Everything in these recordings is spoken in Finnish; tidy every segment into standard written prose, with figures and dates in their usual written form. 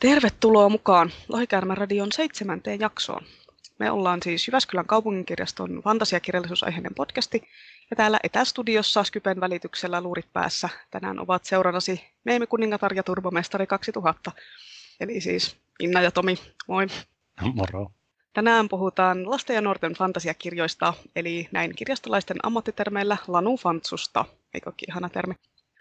Tervetuloa mukaan Lohikäärmän radion 7. jaksoon. Me ollaan siis Jyväskylän kaupunginkirjaston fantasiakirjallisuusaiheinen podcasti. Ja täällä etästudiossa Skypen välityksellä luurit päässä tänään ovat seurannasi Meemikuningatar ja Turbomestari 2000. Eli siis Inna ja Tomi, moi. Moro. Tänään puhutaan lasten ja nuorten fantasiakirjoista, eli näin kirjastolaisten ammattitermeillä lanufantsusta. Eikökin ihana termi.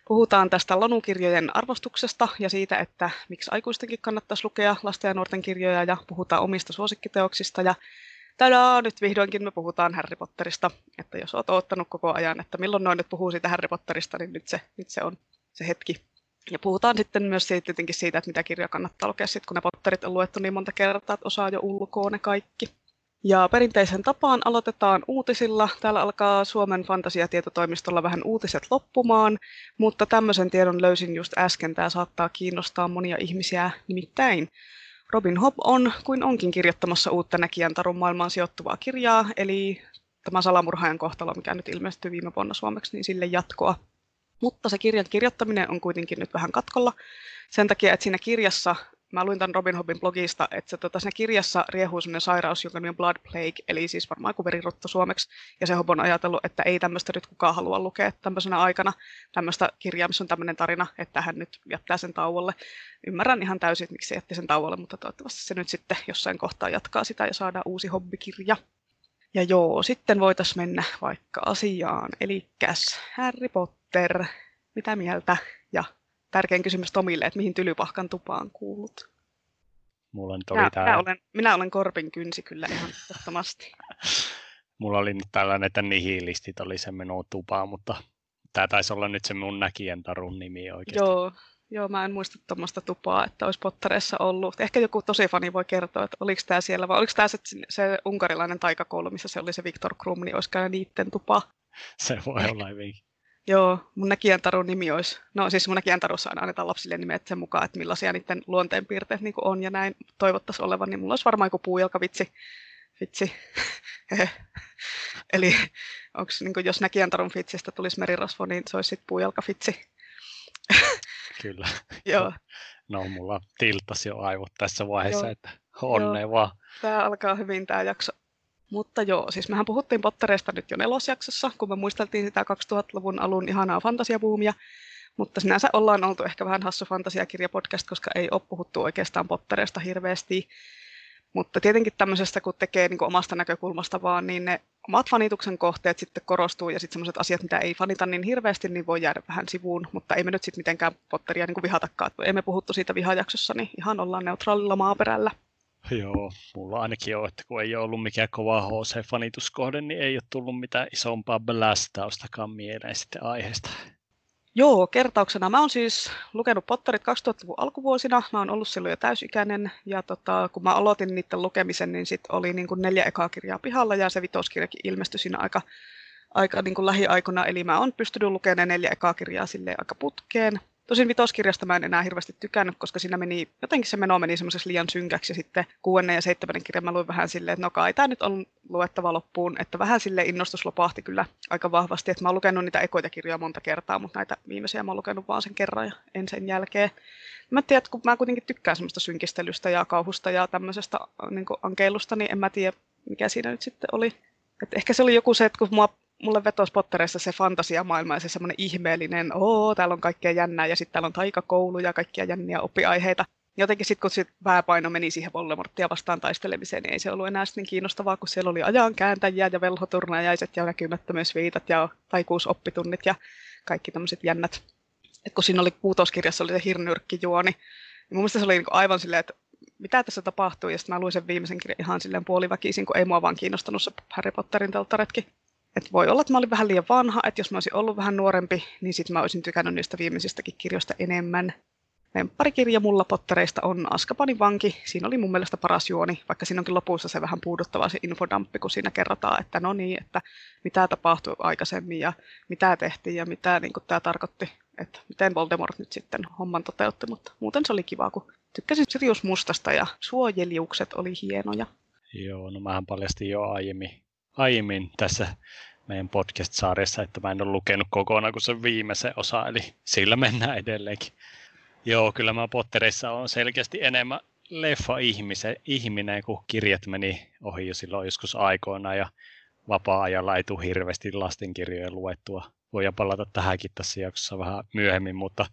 Puhutaan tästä lanukirjojen arvostuksesta ja siitä, että miksi aikuistenkin kannattaisi lukea lasten ja nuorten kirjoja ja puhutaan omista suosikkiteoksista. Ja tadaa, nyt vihdoinkin me puhutaan Harry Potterista. Että jos olet odottanut koko ajan, että milloin noin nyt puhuu siitä Harry Potterista, niin nyt se on se hetki. Ja puhutaan sitten myös siitä, että mitä kirjoja kannattaa lukea, sit, kun ne Potterit on luettu niin monta kertaa, että osaa jo ulkoa ne kaikki. Ja perinteisen tapaan aloitetaan uutisilla. Täällä alkaa Suomen fantasiatietotoimistolla vähän uutiset loppumaan, mutta tämmöisen tiedon löysin just äsken. Tämä saattaa kiinnostaa monia ihmisiä nimittäin. Robin Hobb on kuin onkin kirjoittamassa uutta näkijän tarun maailmaan sijoittuvaa kirjaa, eli tämä salamurhaajan kohtalo, mikä nyt ilmestyi viime vuonna suomeksi, niin sille jatkoa. Mutta se kirjan kirjoittaminen on kuitenkin nyt vähän katkolla sen takia, että siinä kirjassa, mä luin tämän Robin Hobbin blogista, että siinä kirjassa riehuu sellainen sairaus, jonka nimi on Blood Plague, eli siis varmaan kuin verirutto suomeksi. Ja se Hobb on ajatellut, että ei tämmöistä nyt kukaan halua lukea tämmöisenä aikana, tämmöistä kirjaa, missä on tämmöinen tarina, että hän nyt jättää sen tauolle. Ymmärrän ihan täysin, miksi se jätti sen tauolle, mutta toivottavasti se nyt sitten jossain kohtaa jatkaa sitä ja saadaan uusi hobbikirja. Ja joo, sitten voitaisiin mennä vaikka asiaan. Elikäs Harry Potter, mitä mieltä? Ja tärkein kysymys Tomille, että mihin Tylypahkan tupaan kuulut? Mulla nyt oli minä olen korpin kynsi kyllä ihan ehdottomasti. Mulla oli nyt tällainen, että nihilistit oli se minun tupa, mutta tämä taisi olla nyt se mun näkijän tarun nimi oikeasti. Joo, mä en muista tuommoista tupaa, että olisi Potterissa ollut. Ehkä joku tosi fani voi kertoa, että oliko tämä siellä vai oliko tämä se unkarilainen taikakoulu, missä se oli se Viktor Krum, niin olisiko niiden tupa? Se voi olla hyvinkin. Joo, mun näkijän tarun nimi olisi, no siis mun näkijän tarussa aina annetaan lapsille nimet sen mukaan, että millaisia niiden luonteenpiirteet niin on ja näin toivottaisiin olevan, niin mulla olisi varmaan joku puujalkavitsi. Eli onks, niin jos näkijän tarun fitsistä tulisi merirosvo, niin se olisi sitten puujalkafitsi. Kyllä. Joo. No mulla tilttasi jo aivot tässä vaiheessa, joo. Että onnea vaan. Tää alkaa hyvin tää jakso. Mutta joo, siis mehän puhuttiin Potterista nyt jo 4. jaksossa, kun me muisteltiin sitä 2000-luvun alun ihanaa fantasiabuumia. Mutta sinänsä ollaan oltu ehkä vähän hassu fantasiakirjapodcast, koska ei ole puhuttu oikeastaan Potterista hirveästi. Mutta tietenkin tämmöisestä, kun tekee niin omasta näkökulmasta vaan, niin ne omat fanituksen kohteet sitten korostuu ja sitten semmoiset asiat, mitä ei fanita niin hirveästi, niin voi jäädä vähän sivuun. Mutta ei me nyt sitten mitenkään Potteria niin vihatakaan. Ei me puhuttu siitä vihajaksossa, niin ihan ollaan neutraalilla maaperällä. Joo, mulla ainakin on, että kun ei ole ollut mikään kova HC-fanituskohde, niin ei ole tullut mitään isompaa blästaustakaan mieleen sitten aiheesta. Joo, kertauksena. Mä oon siis lukenut Potterit 2000-luvun alkuvuosina. Mä oon ollut silloin jo täysikäinen ja kun mä aloitin niiden lukemisen, niin sit oli niin kuin 4 ekaa kirjaa pihalla ja se 5. kirjakin ilmestyi siinä aika niin kuin lähiaikona. Eli mä oon pystynyt lukemaan 4 ekaa kirjaa silleen aika putkeen. Tosin 5. kirjasta mä en enää hirveästi tykännyt, koska siinä meni, jotenkin se meno meni semmoisessa liian synkäksi ja sitten 6. ja 7. kirjan mä luin vähän silleen, että no kai tämä nyt on luettava loppuun, että vähän sille innostus lopahti kyllä aika vahvasti, että mä oon lukenut niitä ekoja kirjoja monta kertaa, mutta näitä viimeisiä mä oon lukenut vaan sen kerran ja en sen jälkeen. Mä tiedän, kun mä kuitenkin tykkään semmoista synkistelystä ja kauhusta ja tämmöisestä niin kuin ankeilusta, niin en mä tiedä mikä siinä nyt sitten oli. Et ehkä se oli joku se, että kun mulle vetosi Potterissa se fantasiamaailma ja se semmoinen ihmeellinen, täällä on kaikkea jännää ja sitten täällä on taikakoulu ja kaikkia jänniä oppiaiheita. Jotenkin sitten kun pääpaino meni siihen Voldemorttia vastaan taistelemiseen, niin ei se ollut enää niin kiinnostavaa, kun siellä oli ajankääntäjiä ja velhoturnajaiset ja näkymättömyysviitat ja taikuusoppitunnit ja kaikki tämmöiset jännät. Et kun siinä oli 6. kirjassa oli se hirnyrkkijuoni, niin mun mielestä se oli niinku aivan silleen, että mitä tässä tapahtuu. Ja sitten mä luin sen viimeisen kirjan ihan silleen puoliväkisin, kun ei mua vaan kiinnostanut se Harry Potterin telttaretki. Et voi olla, että mä olin vähän liian vanha, että jos mä olisin ollut vähän nuorempi, niin sit mä olisin tykännyt niistä viimeisistäkin kirjoista enemmän. Lempparikirja mulla Pottereista on Askabanin vanki. Siinä oli mun mielestä paras juoni, vaikka siinä onkin lopussa se vähän puuduttava se infodamppi, kun siinä kerrotaan, että no niin, että mitä tapahtui aikaisemmin ja mitä tehtiin ja mitä niin tämä tarkoitti, että miten Voldemort nyt sitten homman toteutti. Mutta muuten se oli kiva, kun tykkäsin Sirius Mustasta ja suojeliukset oli hienoja. Joo, no mähän paljastin jo aiemmin tässä meidän podcast-sarjassa, että mä en ole lukenut kokonaan kuin sen viimeisen osa, eli sillä mennään edelleenkin. Joo, kyllä mä Potterissa on selkeästi enemmän leffa-ihminen, kun kirjat meni ohi jo silloin joskus aikoina ja vapaa-ajalla ei tule hirveästi lastenkirjoja luettua. Voidaan palata tähänkin tässä jaksossa vähän myöhemmin, mutta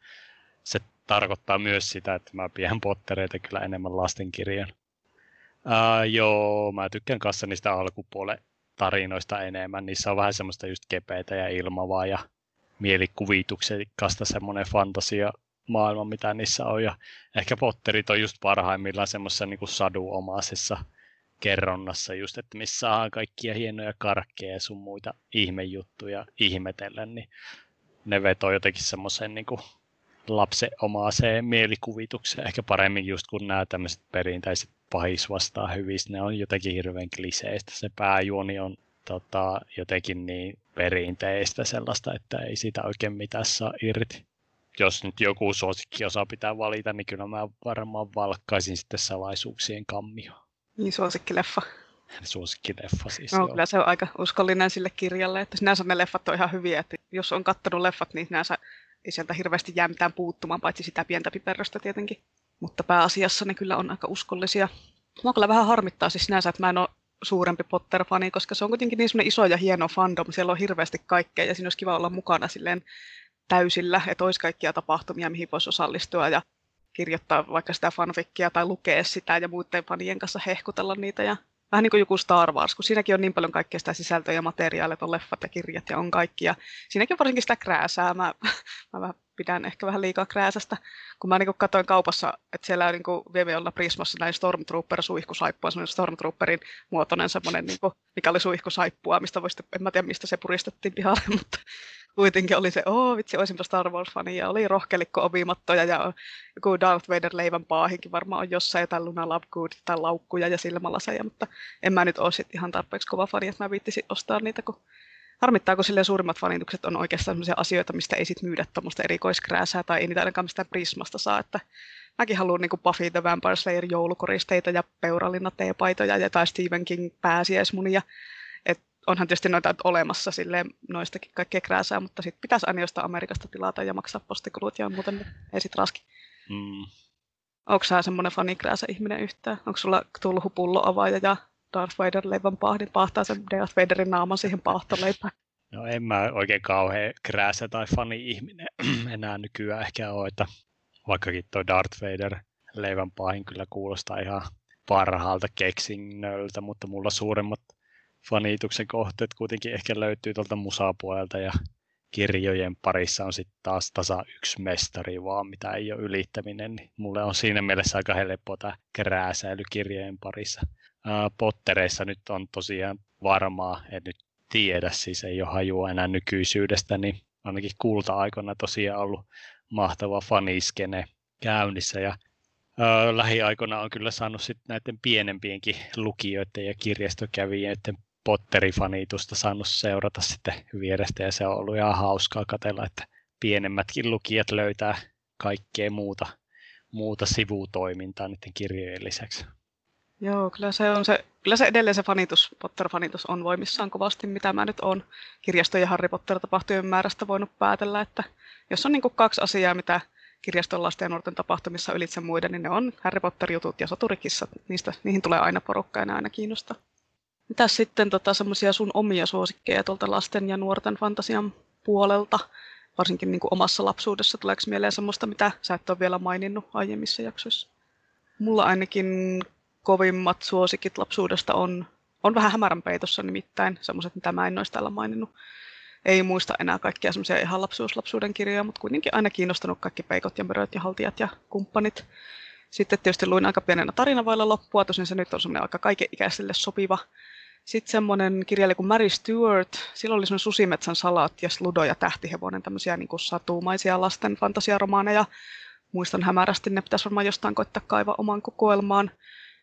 se tarkoittaa myös sitä, että mä pidän Pottereita kyllä enemmän lastenkirjan. Joo, mä tykkään kanssa niistä alkupuolen tarinoista enemmän. Niissä on vähän semmoista just kepeitä ja ilmavaa ja mielikuvituksekasta semmoinen fantasia maailma, mitä niissä on. Ja ehkä Potterit on just parhaimmillaan semmoisessa niin kuin saduomaisessa kerronnassa just, että missä saadaan kaikkia hienoja karkkeja ja sun muita ihmejuttuja ihmetellä, niin ne vetoo jotenkin semmoisen niin kuin lapsen omaaseen mielikuvitukseen ehkä paremmin just kun nämä tämmöiset perinteiset pahis vastaa hyvissä, ne on jotenkin hirveän kliseistä. Se pääjuoni on jotenkin niin perinteistä sellaista, että ei siitä oikein mitään saa irti. Jos nyt joku suosikkiosa pitää valita, niin kyllä mä varmaan valkkaisin sitten salaisuuksien kammioon. Niin, suosikkileffa. Suosikkileffa siis, no, joo. Kyllä se on aika uskollinen sille kirjalle, että sinänsä ne leffat on ihan hyviä, että jos on kattonut leffat, niin sinänsä ei sieltä hirveästi jää mitään puuttumaan, paitsi sitä pientä piperrosta tietenkin. Mutta pääasiassa ne kyllä on aika uskollisia. Mua kyllä vähän harmittaa siis sinänsä, että mä en ole suurempi Potter-fani, koska se on kuitenkin niin semmoinen iso ja hieno fandom, siellä on hirveästi kaikkea ja siinä olisi kiva olla mukana silleen täysillä, että olisi kaikkia tapahtumia, mihin voisi osallistua ja kirjoittaa vaikka sitä fanfikkia tai lukea sitä ja muiden fanien kanssa hehkutella niitä. Ja vähän niin kuin joku Star Wars, kun siinäkin on niin paljon kaikkea sitä sisältöä ja materiaalia, on leffat ja kirjat ja on kaikki. Ja siinäkin on varsinkin sitä krääsää. Mä vähän pidän ehkä vähän liikaa krääsästä. Kun mä niin kuin katsoin kaupassa, että siellä on niin kuin Vimeolla Prismassa näin Stormtrooper-suihkusaippua, semmoinen Stormtrooperin muotoinen semmoinen, niin kuin, mikä oli suihkusaippua, mistä voi sitten, en mä tiedä mistä se puristettiin pihalle, mutta kuitenkin oli se, vitsi, olisinpa Star Wars-fani, ja oli rohkelikko ovimattoja, ja joku Darth Vader-leivän paahinkin varmaan on jossain, jotain Luna Lovegood, tai laukkuja ja silmälaseja, mutta en mä nyt ole sitten ihan tarpeeksi kova fani, että mä viittisin ostaa niitä, kun harmittaa, kun silleen suurimmat fanitukset on oikeastaan sellaisia asioita, mistä ei sitten myydä tuommoista erikoiskrääsää, tai ei niitä ainakaan mistään Prismasta saa, että mäkin haluan niin kuin Buffy the Vampire Slayer joulukoristeita, ja peuralinnateepaitoja, ja tai Stephen King pääsiäismunia, onhan tietysti noita olemassa silleen, noistakin kaikkea krääsää, mutta sitten pitäisi aina jostain Amerikasta tilata ja maksaa postikulut ja muuten ei sitten raski. Onko sä semmoinen fanikrääsä ihminen yhtään? Onko sulla tullut pulloavaaja ja Darth Vader leivän pahdin pahtaa sen Darth Vaderin naaman siihen paahtoleipään? No en mä oikein kauhean krääsä tai fani-ihminen enää nykyään ehkä ole, että vaikkakin toi Darth Vader leivän paahin kyllä kuulostaa ihan parhaalta keksinnöltä, mutta mulla suuremmat fanituksen kohteet kuitenkin ehkä löytyy tuolta musapuolelta ja kirjojen parissa on sitten taas tasa yksi mestari vaan, mitä ei ole ylittäminen. Niin mulle on siinä mielessä aika helppoa tämä krääsäily kirjojen parissa. Pottereissa nyt on tosiaan varmaa, en nyt tiedä, siis ei ole hajua enää nykyisyydestä, niin ainakin kulta-aikoina tosiaan ollut mahtava faniskene käynnissä ja lähiaikoina on kyllä saanut sitten näiden pienempienkin lukijoiden ja kirjastokävijöiden Potteri-fanitusta saanut seurata sitten vierestä ja se on ollut ihan hauskaa katsella, että pienemmätkin lukijat löytää kaikkea muuta sivutoimintaa niiden kirjojen lisäksi. Joo, kyllä se edelleen se fanitus, Potter-fanitus on voimissaan kovasti, mitä mä nyt oon kirjastojen ja Harry Potter-tapahtumien määrästä voinut päätellä, että jos on niin kuin kaksi asiaa, mitä kirjaston lasten ja nuorten tapahtumissa ylitse muiden, niin ne on Harry Potter-jutut ja soturikissat. Niihin tulee aina porukka ja ne aina kiinnostaa. Mitäs sitten semmoisia sun omia suosikkeja tuolta lasten ja nuorten fantasian puolelta? Varsinkin niin kuin omassa lapsuudessa tuleeko mieleen semmoista, mitä sä et ole vielä maininnut aiemmissa jaksoissa? Mulla ainakin kovimmat suosikit lapsuudesta on vähän hämärän peitossa nimittäin, semmoiset mitä mä en olisi täällä maininnut. Ei muista enää kaikkia semmoisia ihan lapsuuden kirjoja, mutta kuitenkin aina kiinnostanut kaikki peikot ja möröt ja haltijat ja kumppanit. Sitten tietysti luin aika pienenä tarinavailla loppua, tosin se nyt on semmoinen aika kaikenikäiselle sopiva. Sitten semmoinen kirjailija kuin Mary Stewart, silloin oli semmoinen Susimetsän salat ja Sludo ja Tähtihevonen, tämmöisiä niin kuin satumaisia lasten fantasiaromaaneja. Muistan hämärästi, ne pitäisi varmaan jostain koittaa kaivaa omaan kokoelmaan.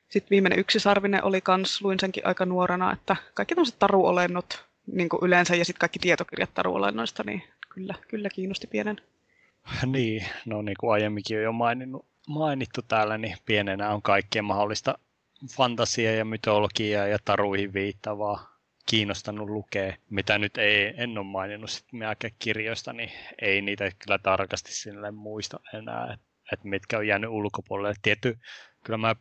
Sitten viimeinen Yksisarvinen oli kans, luin senkin aika nuorena, että kaikki tämmöiset taruolennot niin kuin yleensä, ja sitten kaikki tietokirjat taruolennoista, niin kyllä kiinnosti pienen. Niin, no niin kuin aiemminkin on jo mainittu täällä, niin pienenä on kaikkea mahdollista fantasiaa ja mytologiaa ja taruihin viittavaa kiinnostanut lukea. Mitä nyt en ole maininnut sitten minäkään kirjoista, niin ei niitä kyllä tarkasti sinne muista enää. että mitkä on jäänyt ulkopuolelle. Tietty, kyllä mä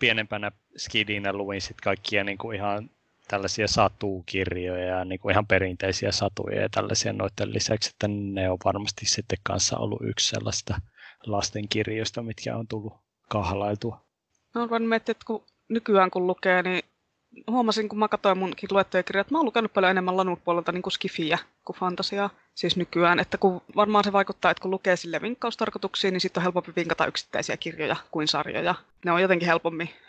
pienempänä skidinä luin sit kaikkia niin kuin ihan tällaisia satukirjoja ja niin kuin ihan perinteisiä satuja ja tällaisia noiden lisäksi, että ne on varmasti sitten kanssa ollut yksi sellaista lastenkirjoista, mitkä on tullut kahlailtua. No vaan miettiä, että kun nykyään kun lukee, niin huomasin, kun mä katsoin munkin luettujakirjaa, että mä oon lukenut paljon enemmän lanun puolelta niin kuin skifiä kuin fantasiaa, siis nykyään. Että kun varmaan se vaikuttaa, että kun lukee sille vinkkaustarkoituksiin, niin sitten on helpompi vinkata yksittäisiä kirjoja kuin sarjoja. Ne on jotenkin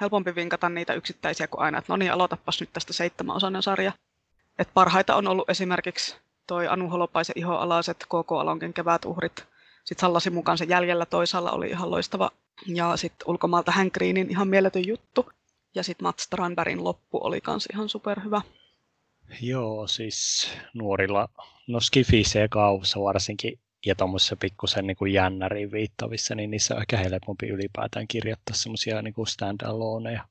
helpompi vinkata niitä yksittäisiä kuin aina, että no niin, aloitapas nyt tästä 7-osainen sarja. Et parhaita on ollut esimerkiksi toi Anu Holopaisen Ihoalaiset, KK Alonken Kevätuhrit. Sitten Salla Simun kanssa Jäljellä toisaalla oli ihan loistava. Ja sitten Ulkomaalta Hank Greenin ihan mieletön juttu. Ja sitten Mats Strandbergin Loppu oli kans ihan superhyvä. Joo, siis nuorilla, no skifissä ja kauhussa varsinkin, ja tuommoisessa pikkusen niin jännäriin viittavissa, niin niissä on ehkä helpompi ylipäätään kirjoittaa semmoisia niin stand-aloneja.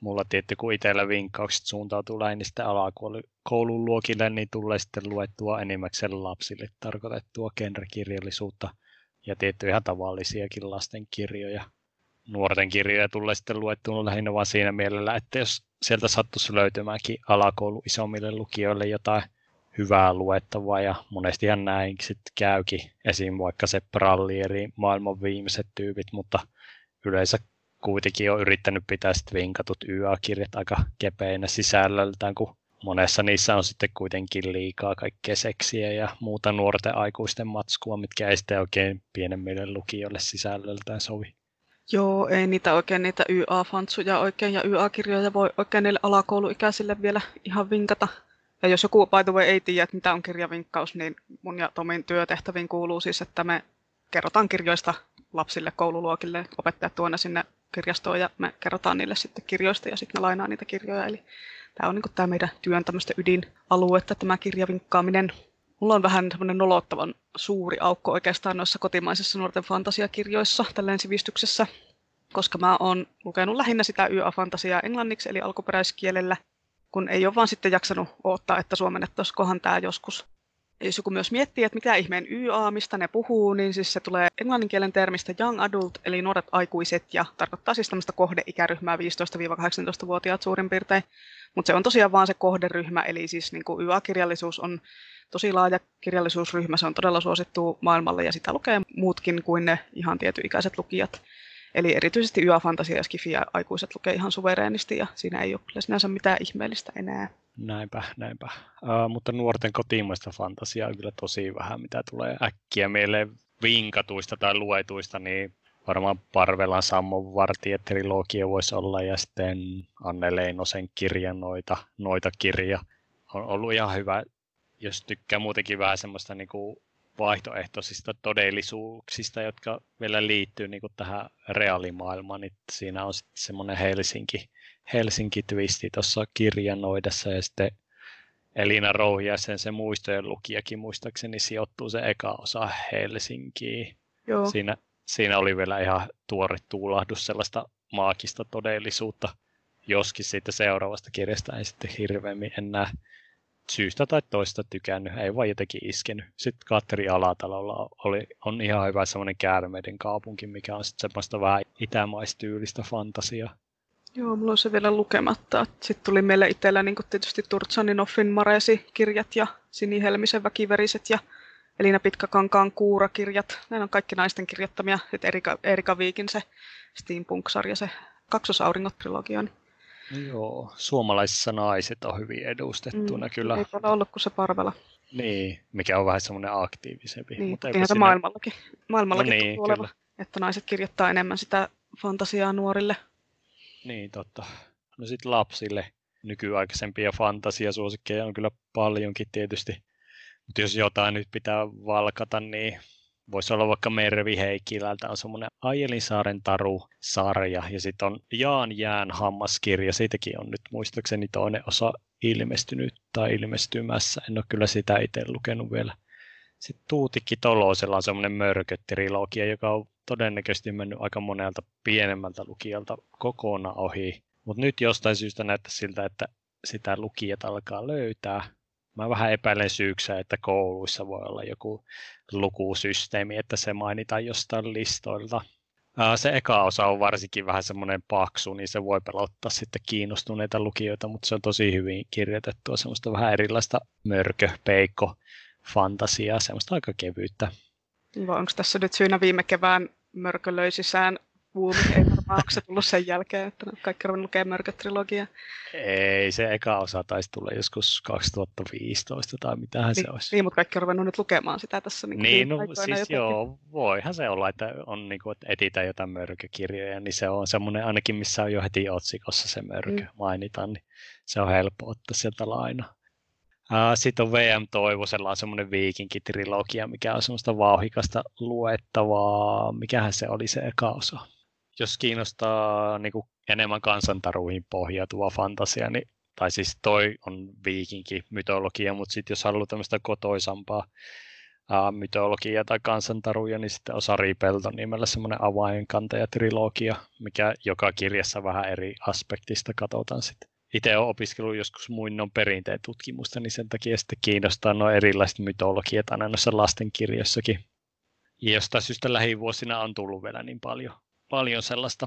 Mulla tietty, kun itsellä vinkkaukset suuntautuu lähinnä sitten alakoulun luokille, niin tulee sitten luettua enimmäkseen lapsille tarkoitettua genrekirjallisuutta ja tietty ihan tavallisiakin lastenkirjoja. Nuorten kirjoja tulee sitten luettua lähinnä vaan siinä mielellä, että jos sieltä sattuisi löytymäänkin alakoulu isommille lukijoille jotain hyvää luettavaa, ja monestihan näin sitten käykin, esim. Vaikka se Prallieri, Maailman viimeiset tyypit, mutta yleensä kuitenkin on yrittänyt pitää sitten vinkatut YA-kirjat aika kepeinä sisällöltään, kun monessa niissä on sitten kuitenkin liikaa kaikkea seksiä ja muuta nuorten aikuisten matskua, mitkä ei sitten oikein pienemmille lukijoille sisällöltään sovi. Joo, ei niitä oikein, niitä YA-fantsuja oikein ja YA-kirjoja voi oikein niille alakouluikäisille vielä ihan vinkata. Ja jos joku by the way ei tiedä, että mitä on kirjavinkkaus, niin mun ja Tomin työtehtäviin kuuluu siis, että me kerrotaan kirjoista lapsille, koululuokille, opettajat tuona sinne kirjastoon ja me kerrotaan niille sitten kirjoista ja sitten ne lainaa niitä kirjoja. Eli tämä on niin kuin tämä meidän työn tämmöistä ydinaluetta, tämä kirjavinkkaaminen. Mulla on vähän semmoinen nolottavan suuri aukko oikeastaan noissa kotimaisissa nuorten fantasiakirjoissa, tälleen sivistyksessä, koska mä oon lukenut lähinnä sitä YA-fantasiaa englanniksi, eli alkuperäiskielellä, kun ei ole vaan sitten jaksanut odottaa, että suomennettaisikohan tämä joskus. Ja jos joku myös miettii, että mitä ihmeen YA, mistä ne puhuu, niin siis se tulee englanninkielen termistä young adult, eli nuoret aikuiset, ja tarkoittaa siis tämmöistä kohdeikäryhmää, 15-18-vuotiaat suurin piirtein. Mutta se on tosiaan vaan se kohderyhmä, eli siis niin kuin YA-kirjallisuus on tosi laaja kirjallisuusryhmä, se on todella suosittu maailmalle ja sitä lukee muutkin kuin ne ihan tietyikäiset lukijat. Eli erityisesti YA-fantasia ja skifiä aikuiset lukee ihan suvereenisti ja siinä ei ole kyllä sinänsä mitään ihmeellistä enää. Näinpä. Mutta nuorten kotimaista fantasiaa on kyllä tosi vähän, mitä tulee äkkiä meille vinkatuista tai luetuista, niin varmaan Parvelan Sammon vartija -trilogia voisi olla ja sitten Anne Leinosen kirja noita kirja on ollut ihan hyvä. Jos tykkää muutenkin vähän semmoista niin kuin vaihtoehtoisista todellisuuksista, jotka vielä liittyy niin kuin tähän reaalimaailmaan, niin siinä on sitten semmoinen Helsinki-twisti tuossa kirjanoidassa. Ja sitten Elina Rouhiaisen se muistojen lukijakin muistaakseni sijoittuu se eka osa Helsinkiin. Joo. Siinä oli vielä ihan tuore tuulahdus sellaista maagista todellisuutta, joskin siitä seuraavasta kirjasta ei sitten hirveämmin enää syystä tai toista tykännyt, ei vaan jotenkin iskenyt. Sitten Katri Alatalolla on ihan hyvä semmoinen Käärmeiden kaupunki, mikä on sitten semmoista vähän itämaistyylistä fantasiaa. Joo, mulla on se vielä lukematta. Sitten tuli meille itsellä niin tietysti Turtsanin Offin Mareesi-kirjat ja Sinihelmisen Väkiveriset ja Elina Pitkakankaan Kuura-kirjat. Nämä on kaikki naisten kirjoittamia. Sitten Erika Viikin se steampunk-sarja, se Kaksosauringot-trilogia. Joo, suomalaisissa naiset on hyvin edustettuna kyllä. Ei ole ollut kuin se Parvela. Niin, mikä on vähän semmoinen aktiivisempi. Niin, mutta ihan sinne maailmallakin no niin, tuntuu olevan, että naiset kirjoittaa enemmän sitä fantasiaa nuorille. Niin, totta. No sitten lapsille nykyaikaisempia fantasiasuosikkeja on kyllä paljonkin tietysti. Mutta jos jotain nyt pitää valkata, niin voisi olla vaikka Mervi Heikkilältä on semmoinen Aielinsaaren taru-sarja ja sitten on Jaan jään hammaskirja. Siitäkin on nyt muistaakseni toinen osa ilmestynyt tai ilmestymässä. En ole kyllä sitä itse lukenut vielä. Sitten Tuutikki Tolosella on semmoinen Mörköttirilogia, joka on todennäköisesti mennyt aika monelta pienemmältä lukijalta kokonaan ohi. Mutta nyt jostain syystä näyttää siltä, että sitä lukijat alkaa löytää. Mä vähän epäilen syyksä, että kouluissa voi olla joku lukusysteemi, että se mainitaan jostain listoilta. Se eka osa on varsinkin vähän semmoinen paksu, niin se voi pelottaa sitten kiinnostuneita lukijoita, mutta se on tosi hyvin kirjoitettua, semmoista vähän erilaista mörkö-peikko-fantasiaa, semmoista aika kevyyttä. No, onko tässä nyt syynä viime kevään mörkö löysi sään buumi? Ei varmaan, onko se tullut sen jälkeen, että kaikki on lukee mörkötrilogiaa? Ei, se eka osa taisi tulla joskus 2015 tai mitähän se olisi. Niin, mutta kaikki on ruvennut nyt lukemaan sitä tässä. Niin, no siis jotenkin. Joo, voihan se olla, että on niin kuin, että etsitään jotain mörkökirjoja, niin se on semmoinen ainakin, missä on jo heti otsikossa se mörkö mainitaan, niin se on helppo ottaa sieltä lainaa. Sitten on VM Toivosella on semmoinen viikinkitrilogia, mikä on semmoista vauhikasta luettavaa. Mikähän se oli se eka osa? Jos kiinnostaa niin kuin enemmän kansantaruihin pohjautuva fantasia, niin, tai siis toi on viikinkimytologia, mutta sitten jos haluaa tämmöistä kotoisampaa mytologiaa tai kansantaruja, niin sitten on Sari Pelton nimellä semmoinen avainkantajatrilogia, mikä joka kirjassa vähän eri aspektista katsotaan sitten. Itse olen opiskellut joskus muinnon perinteen tutkimusta, niin sen takia sitten kiinnostaa nuo erilaiset mytologiat aina noissa lastenkirjoissakin. Ja jostain syystä lähivuosina on tullut vielä niin paljon sellaista.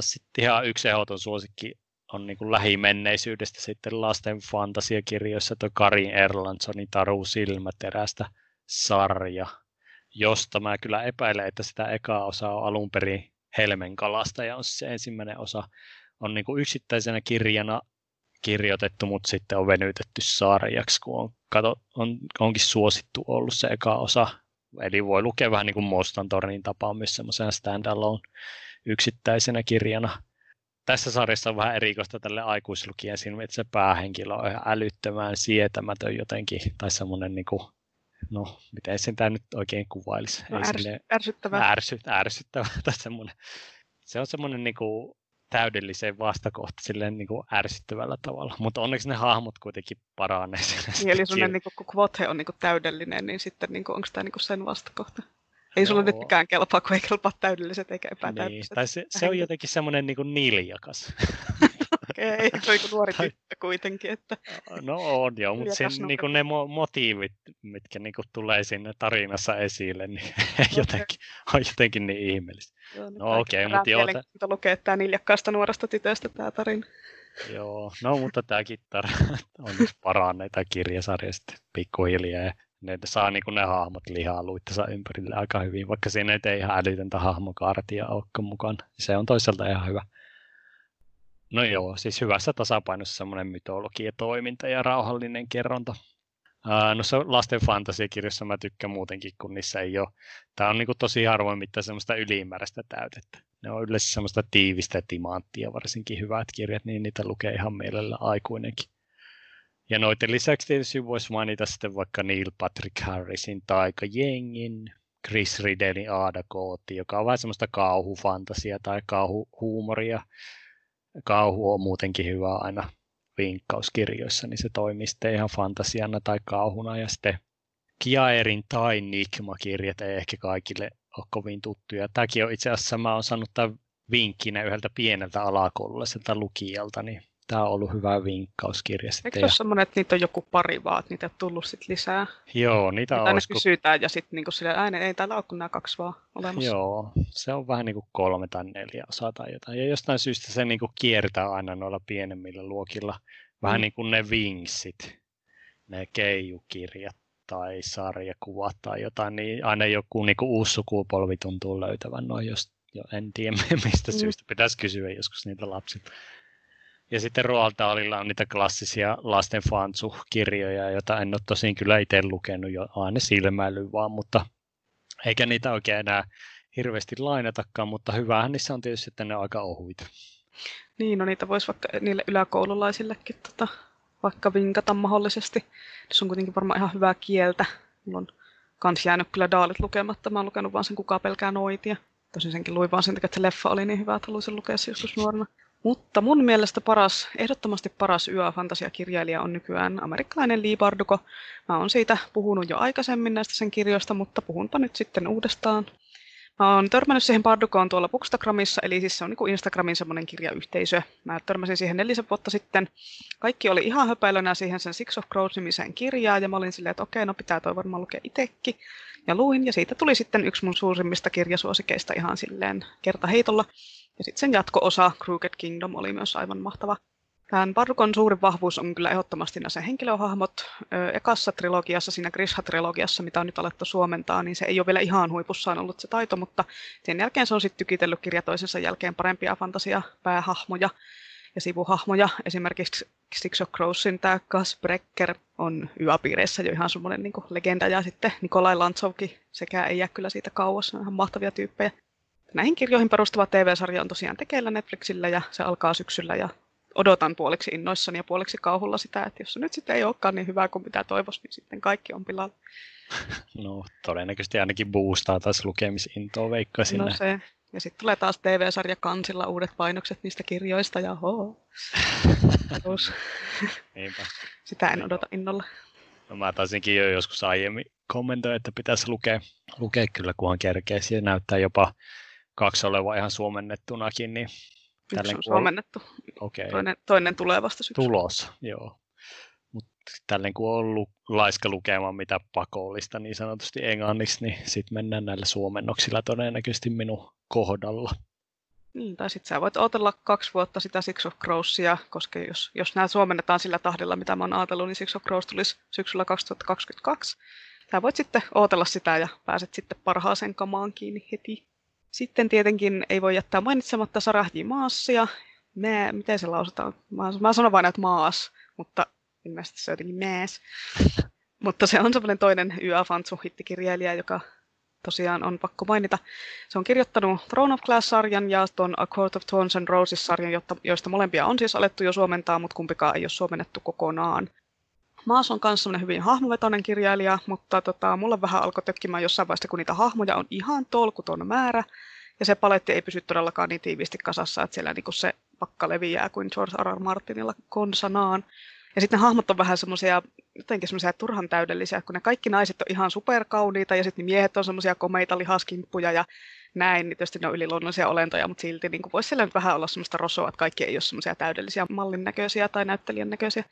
Sitten ihan yksi ehdoton suosikki on niin kuin lähimenneisyydestä sitten lasten fantasiakirjoissa tuo Karin Erlandsonin Taru silmäterästä sarja, josta mä kyllä epäilen, että sitä ekaa osaa on alun perin Helmenkalasta ja on siis se ensimmäinen osa. On niin kuin yksittäisenä kirjana kirjoitettu, mutta sitten on venytetty sarjaksi, kun onkin suosittu ollut se eka osa. Eli voi lukea vähän niin kuin Mostan tornin tapaan myös semmoisena stand-alone yksittäisenä kirjana. Tässä sarjassa on vähän erikoista tälle aikuislukijan silmiin, että se päähenkilö on ihan älyttömän sietämätön jotenkin. Tai semmoinen, niin kuin, no miten sen tämä nyt oikein kuvailisi. No, ärsyttävää. Ärsyttävää tai semmoinen. Se on semmoinen niin kuin täydelliseen vastakohta silleen niin kuin ärsyttävällä tavalla, mutta onneksi ne hahmot kuitenkin paranee. Niin, eli sun niin kun Quothe on niin kuin täydellinen, niin sitten niin kuin, onko tämä niin kuin sen vastakohta? Ei sulla nyt mikään kelpaa, kun ei kelpaa täydelliset eikä epätäydelliset. Niin, tai se on jotenkin semmoinen niin kuin niljakas. Okei, se on niin kuin nuori tyttö kuitenkin. Että no on joo, mutta niin ne motiivit, mitkä niin kuin tulee sinne tarinassa esille, niin on jotenkin niin ihmeellistä. Joo, no okei, mutta joo. Mielenkiintoista lukee tämä niljakkaasta nuoresta tytöstä tämä tarina. Joo, no mutta tämäkin tarina on nyt paranee tämä kirjasarja sitten pikkuhiljaa. Ja ne saa niin kuin ne hahmot lihaa luittansa ympärille aika hyvin, vaikka siinä ei ihan älytöntä hahmokaartia olekaan mukana. Se on toisaalta ihan hyvä. No joo, siis hyvässä tasapainossa semmoinen mytologiatoiminta ja rauhallinen kerronta. Noissa lasten fantasiakirjoissa mä tykkään muutenkin, kun niissä ei ole. Tää on niinku tosi harvoin mitään semmoista ylimääräistä täytettä. Ne on yleensä semmoista tiivistä timanttia, varsinkin hyvät kirjat, niin niitä lukee ihan mielellä aikuinenkin. Ja noiden lisäksi tietysti voisi mainita sitten vaikka Neil Patrick Harrisin Taikajengin, Chris Riddelin Aada Kootti, joka on vähän semmoista kauhufantasiaa tai kauhuhuumoria. Kauhu on muutenkin hyvä aina vinkkauskirjoissa, niin se toimii sitten ihan fantasiana tai kauhuna. Ja sitten Kiaerin tai Nikma-kirjat ei ehkä kaikille ole kovin tuttuja. Tämäkin on itse asiassa, mä oon saanut tämän vinkkinä yhdeltä pieneltä alakoululaiselta lukijalta, niin tämä on ollut hyvä vinkkauskirja. Eikö se ole semmoinen, että niitä on joku pari vaan, että niitä on tullut sitten lisää? Joo, niitä on. Aina kysytään ja sitten niinku silleen ääneen, ei täällä ole kuin nämä kaksi vaan olemassa. Joo, se on vähän niin kuin 3 tai 4 osaa tai jotain. Ja jostain syystä se niinku kiertää aina noilla pienemmillä luokilla. Vähän niin kuin ne Wingsit, ne keijukirjat tai sarjakuvat tai jotain. Niin aina joku niinku uusi sukupolvi tuntuu löytävän. No jos, en tiedä mistä syystä, pitäisi kysyä joskus niitä lapsilta. Ja sitten Roald Dahlilla on niitä klassisia lasten fansu-kirjoja, joita en ole tosin kyllä itse lukenut jo aina silmäilyn vaan, mutta eikä niitä oikein enää hirveästi lainatakaan, mutta hyvähän niissä on tietysti, että ne on aika ohuita. Niin, no niitä voisi vaikka niille yläkoululaisillekin vaikka vinkata mahdollisesti. Se on kuitenkin varmaan ihan hyvää kieltä. Mulla on kans jäänyt kyllä Daalit lukematta, mä oon lukenut vaan sen Kuka pelkää noitia. Tosin senkin luin vaan sen takia, että se leffa oli niin hyvä, että haluaisin lukea se joskus nuorena. Mutta mun mielestä ehdottomasti paras YA-fantasiakirjailija on nykyään amerikkalainen Leigh Bardugo. Mä oon siitä puhunut jo aikaisemmin näistä sen kirjoista, mutta puhunpa nyt sitten uudestaan. Mä oon törmännyt siihen Bardugoon tuolla Bookstagramissa, eli siis se on niin Instagramin semmoinen kirjayhteisö. Mä törmäsin siihen 4 vuotta sitten. Kaikki oli ihan höpäilönä siihen sen Six of Crows-nimiseen kirjaan, ja mä olin silleen, että okei, no pitää toi varmaan lukea itsekin. Ja luin, ja siitä tuli sitten yksi mun suurimmista kirjasuosikeista ihan silleen kertaheitolla. Ja sitten sen jatko-osa, Crooked Kingdom, oli myös aivan mahtava. Tämän Bardugon suurin vahvuus on kyllä ehdottomasti nämä sen henkilöhahmot. Ekassa trilogiassa, siinä Grisha-trilogiassa, mitä on nyt alettu suomentaa, niin se ei ole vielä ihan huipussaan ollut se taito, mutta sen jälkeen se on sitten tykitellyt kirja toisensa jälkeen parempia fantasiapäähahmoja ja sivuhahmoja. Esimerkiksi Six of Crowsin tämä Gus Brecker on yöpiireissä jo ihan semmoinen niin kuin legenda, ja sitten Nikolai Lantsovkin sekä ei jää kyllä siitä kauas, on ihan mahtavia tyyppejä. Näihin kirjoihin perustuva TV-sarja on tosiaan tekeillä Netflixillä ja se alkaa syksyllä ja odotan puoliksi innoissani ja puoliksi kauhulla sitä, että jos se nyt sitten ei olekaan niin hyvää kuin mitä toivoisi, niin sitten kaikki on pilalla. No todennäköisesti ainakin boostaa taas lukemisintoa veikkaa sinne. No se. Ja sitten tulee taas TV-sarja kansilla uudet painokset niistä kirjoista ja hoo. Sitä en odota innolla. No mä taisinkin jo joskus aiemmin kommentoida, että pitäisi lukea kyllä kunhan kerkeisi ja näyttää jopa 2 oleva ihan suomennettunakin, niin yksi on suomennettu, okay. Toinen tulee vasta syksyllä. Tulos, joo. Mutta tälleen kun on ollut laiska lukemaan mitä pakollista niin sanotusti englanniksi, niin sitten mennään näillä suomennoksilla todennäköisesti minun kohdalla. Niin, tai sitten sä voit odotella 2 vuotta sitä Six of Crowsia, koska jos nämä suomennetaan sillä tahdilla, mitä mä oon ajatellut, niin Six of Crows tulisi syksyllä 2022. Sä voit sitten odotella sitä ja pääset sitten parhaaseen kamaan kiinni heti. Sitten tietenkin ei voi jättää mainitsematta Sarah J. Maasia. Miten se lausutaan? Mä sanon vain, että Maas, mutta ilmeisesti se on jotenkin Maas. Mutta se on semmoinen toinen YA-fantsu-hittikirjailija, joka tosiaan on pakko mainita. Se on kirjoittanut Throne of Glass-sarjan ja tuon A Court of Thorns and Roses-sarjan, joista molempia on siis alettu jo suomentaa, mutta kumpikaan ei ole suomennettu kokonaan. Maas on myös sellainen hyvin hahmovetoinen kirjailija, mutta mulla vähän alkoi tökkimään jossain vaiheessa, kun niitä hahmoja on ihan tolkuton määrä. Ja se paletti ei pysy todellakaan niin tiiviisti kasassa, että siellä niin se pakka leviää kuin George R. R. Martinilla konsanaan. Ja sitten ne hahmot on vähän semmoisia jotenkin semmoisia turhan täydellisiä, kun ne kaikki naiset on ihan superkauniita ja sitten miehet on semmoisia komeita lihaskimppuja ja näin. Niin tietysti ne on yliluonnollisia olentoja, mutta silti niin voisi siellä nyt vähän olla semmoista rosoa, että kaikki ei ole semmoisia täydellisiä mallin näköisiä tai näyttelijän näköisiä.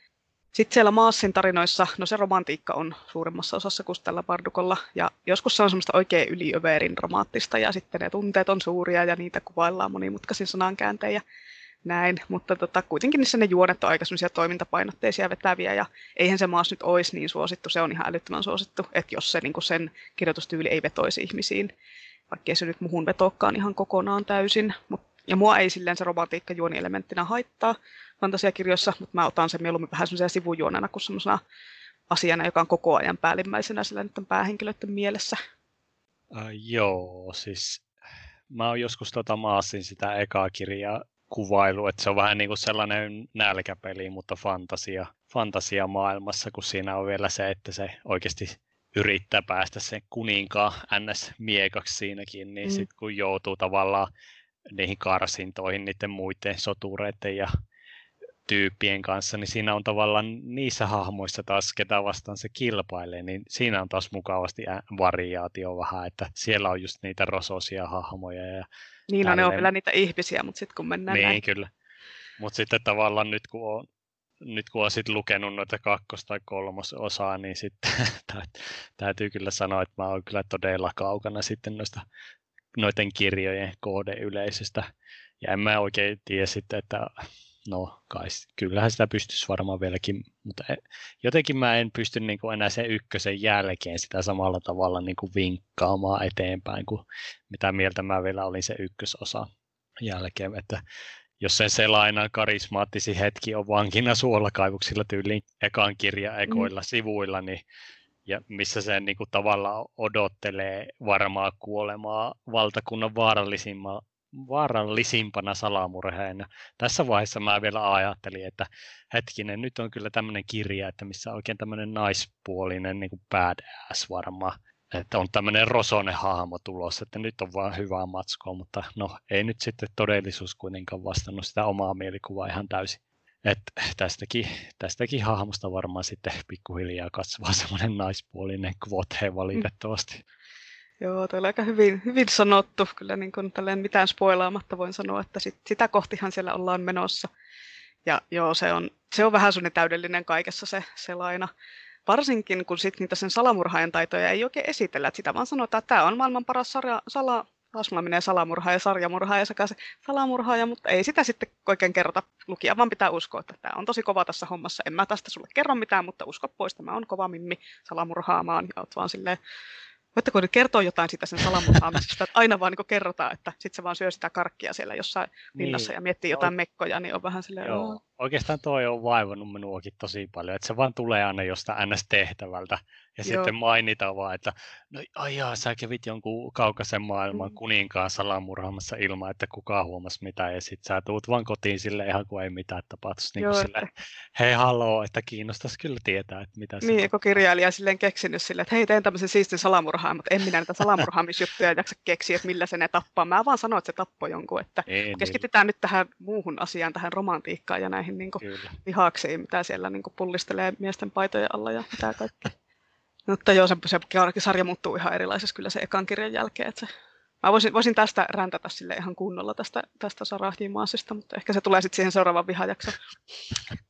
Sitten siellä Maasin tarinoissa, no se romantiikka on suurimmassa osassa kuin tällä Bardugolla, ja joskus se on semmoista oikein yliöverin dramaattista, ja sitten ne tunteet on suuria, ja niitä kuvaillaan monimutkaisin sanankääntein ja näin, mutta kuitenkin niissä ne juonet on aika semmoisia toimintapainotteisia vetäviä, ja eihän se Maas nyt olisi niin suosittu, se on ihan älyttömän suosittu, että jos se, niin kuin sen kirjoitustyyli ei vetoisi ihmisiin, vaikkei se nyt muhun vetokaan ihan kokonaan täysin, ja mua ei silleen se romantiikka juonielementtinä haittaa fantasiakirjoissa, mutta mä otan sen mieluummin vähän semmoisena sivujuonena kuin semmoisena asiana, joka on koko ajan päällimmäisenä sillä nyt päähenkilöiden mielessä. Joo, siis mä oon joskus Maasin sitä ekaa kirjaa kuvailu, että se on vähän niin kuin sellainen nälkäpeli, mutta fantasia maailmassa, kun siinä on vielä se, että se oikeasti yrittää päästä sen kuninkaan NS-miekaksi siinäkin, niin sitten kun joutuu tavallaan niihin karsintoihin, niiden muiden sotureiden ja tyyppien kanssa, niin siinä on tavallaan niissä hahmoissa taas, ketä vastaan se kilpailee, niin siinä on taas mukavasti variaatio vähän, että siellä on just niitä rosoisia hahmoja. Ja niin on, ne on vielä niitä ihmisiä, mutta sitten kun mennään niin, näin. Kyllä. Mutta sitten tavallaan nyt kun on sitten lukenut noita 2. tai 3. osaa, niin sitten täytyy kyllä sanoa, että mä oon kyllä todella kaukana sitten noiden kirjojen kohdeyleisöstä. Ja en mä oikein tiedä sitten, että no kai kyllähän sitä pystyisi varmaan vieläkin, mutta jotenkin mä en pysty niin kuin enää sen ykkösen jälkeen sitä samalla tavalla niin kuin vinkkaamaan eteenpäin kuin mitä mieltä mä vielä olin sen ykkösosan jälkeen, että jos sen selainaan karismaattisin hetki on vankina suolakaivuksilla tyyliin ekan kirja ekoilla sivuilla, niin ja missä se niin kuin tavallaan odottelee varmaa kuolemaa valtakunnan vaarallisimpana salamurheena. Tässä vaiheessa mä vielä ajattelin, että hetkinen, nyt on kyllä tämmöinen kirja, että missä on oikein tämmöinen naispuolinen niin kuin badass varmaan. Että on tämmöinen rosonen hahmo tulossa, että nyt on vaan hyvää matskua, mutta no ei nyt sitten todellisuus kuitenkaan vastannut sitä omaa mielikuvaa ihan täysin. Että tästäkin hahmosta varmaan sitten pikkuhiljaa kasvaa semmoinen naispuolinen kvothe valitettavasti. Joo, toi oli aika hyvin sanottu. Kyllä niin kuin tälleen mitään spoilaamatta voin sanoa, että sitä kohtihan siellä ollaan menossa. Ja joo, se on vähän sun täydellinen kaikessa se laina. Varsinkin, kun sit niitä sen salamurhaajan taitoja ei oikein esitellä. Et sitä vaan sanotaan, että tämä on maailman paras salamurhaaja, sarjamurhaaja sekä se salamurhaaja, mutta ei sitä sitten oikein kerrota lukija, vaan pitää uskoa, että tämä on tosi kova tässä hommassa. En mä tästä sulle kerro mitään, mutta usko pois, tämä on kova mimmi salamurhaamaan. Ja oot vaan silleen, voitteko nyt kertoa jotain siitä sen salamurhaamisesta, että aina vaan niin kun kerrotaan, että sitten se vaan syö sitä karkkia siellä jossain linnassa niin, ja miettii jotain mekkoja, niin on vähän silleen... Joo. Oikeastaan toi on vaivannut minuakin tosi paljon, että se vaan tulee aina jostain NS-tehtävältä ja sitten mainitaan vaan, että no aijaa, sä kävit jonkun kaukaisen maailman kuninkaan salamurhaamassa ilman, että kukaan huomasi mitään ja sitten sä tuut vaan kotiin sille ihan kuin ei mitään tapahtuisi. Niin kuin silleen, hei haloo, että kiinnostaisi kyllä tietää, että mitä se on. Niin, kun kirjailija silleen keksinyt silleen, että hei, tein tämmöisen siistin salamurhaan, mutta en minä näitä salamurhaamisjuttuja jaksa keksiä, että millä se ne tappaa. Mä vaan sanoin, että se tappoi jonkun, että ei, keskitytään nyt tähän muuhun asiaan, tähän romantiikkaan ja näihin. Niin kuin lihaksiin, mitä siellä niin kuin pullistelee miesten paitojen alla ja mitä kaikkea. Mutta joo, se sarja muuttuu ihan erilaisessa kyllä se ekan kirjan jälkeen. Että se, mä voisin tästä räntätä sille ihan kunnolla tästä Sarah J. Maasista, mutta ehkä se tulee sitten siihen seuraavaan vihajaksoon.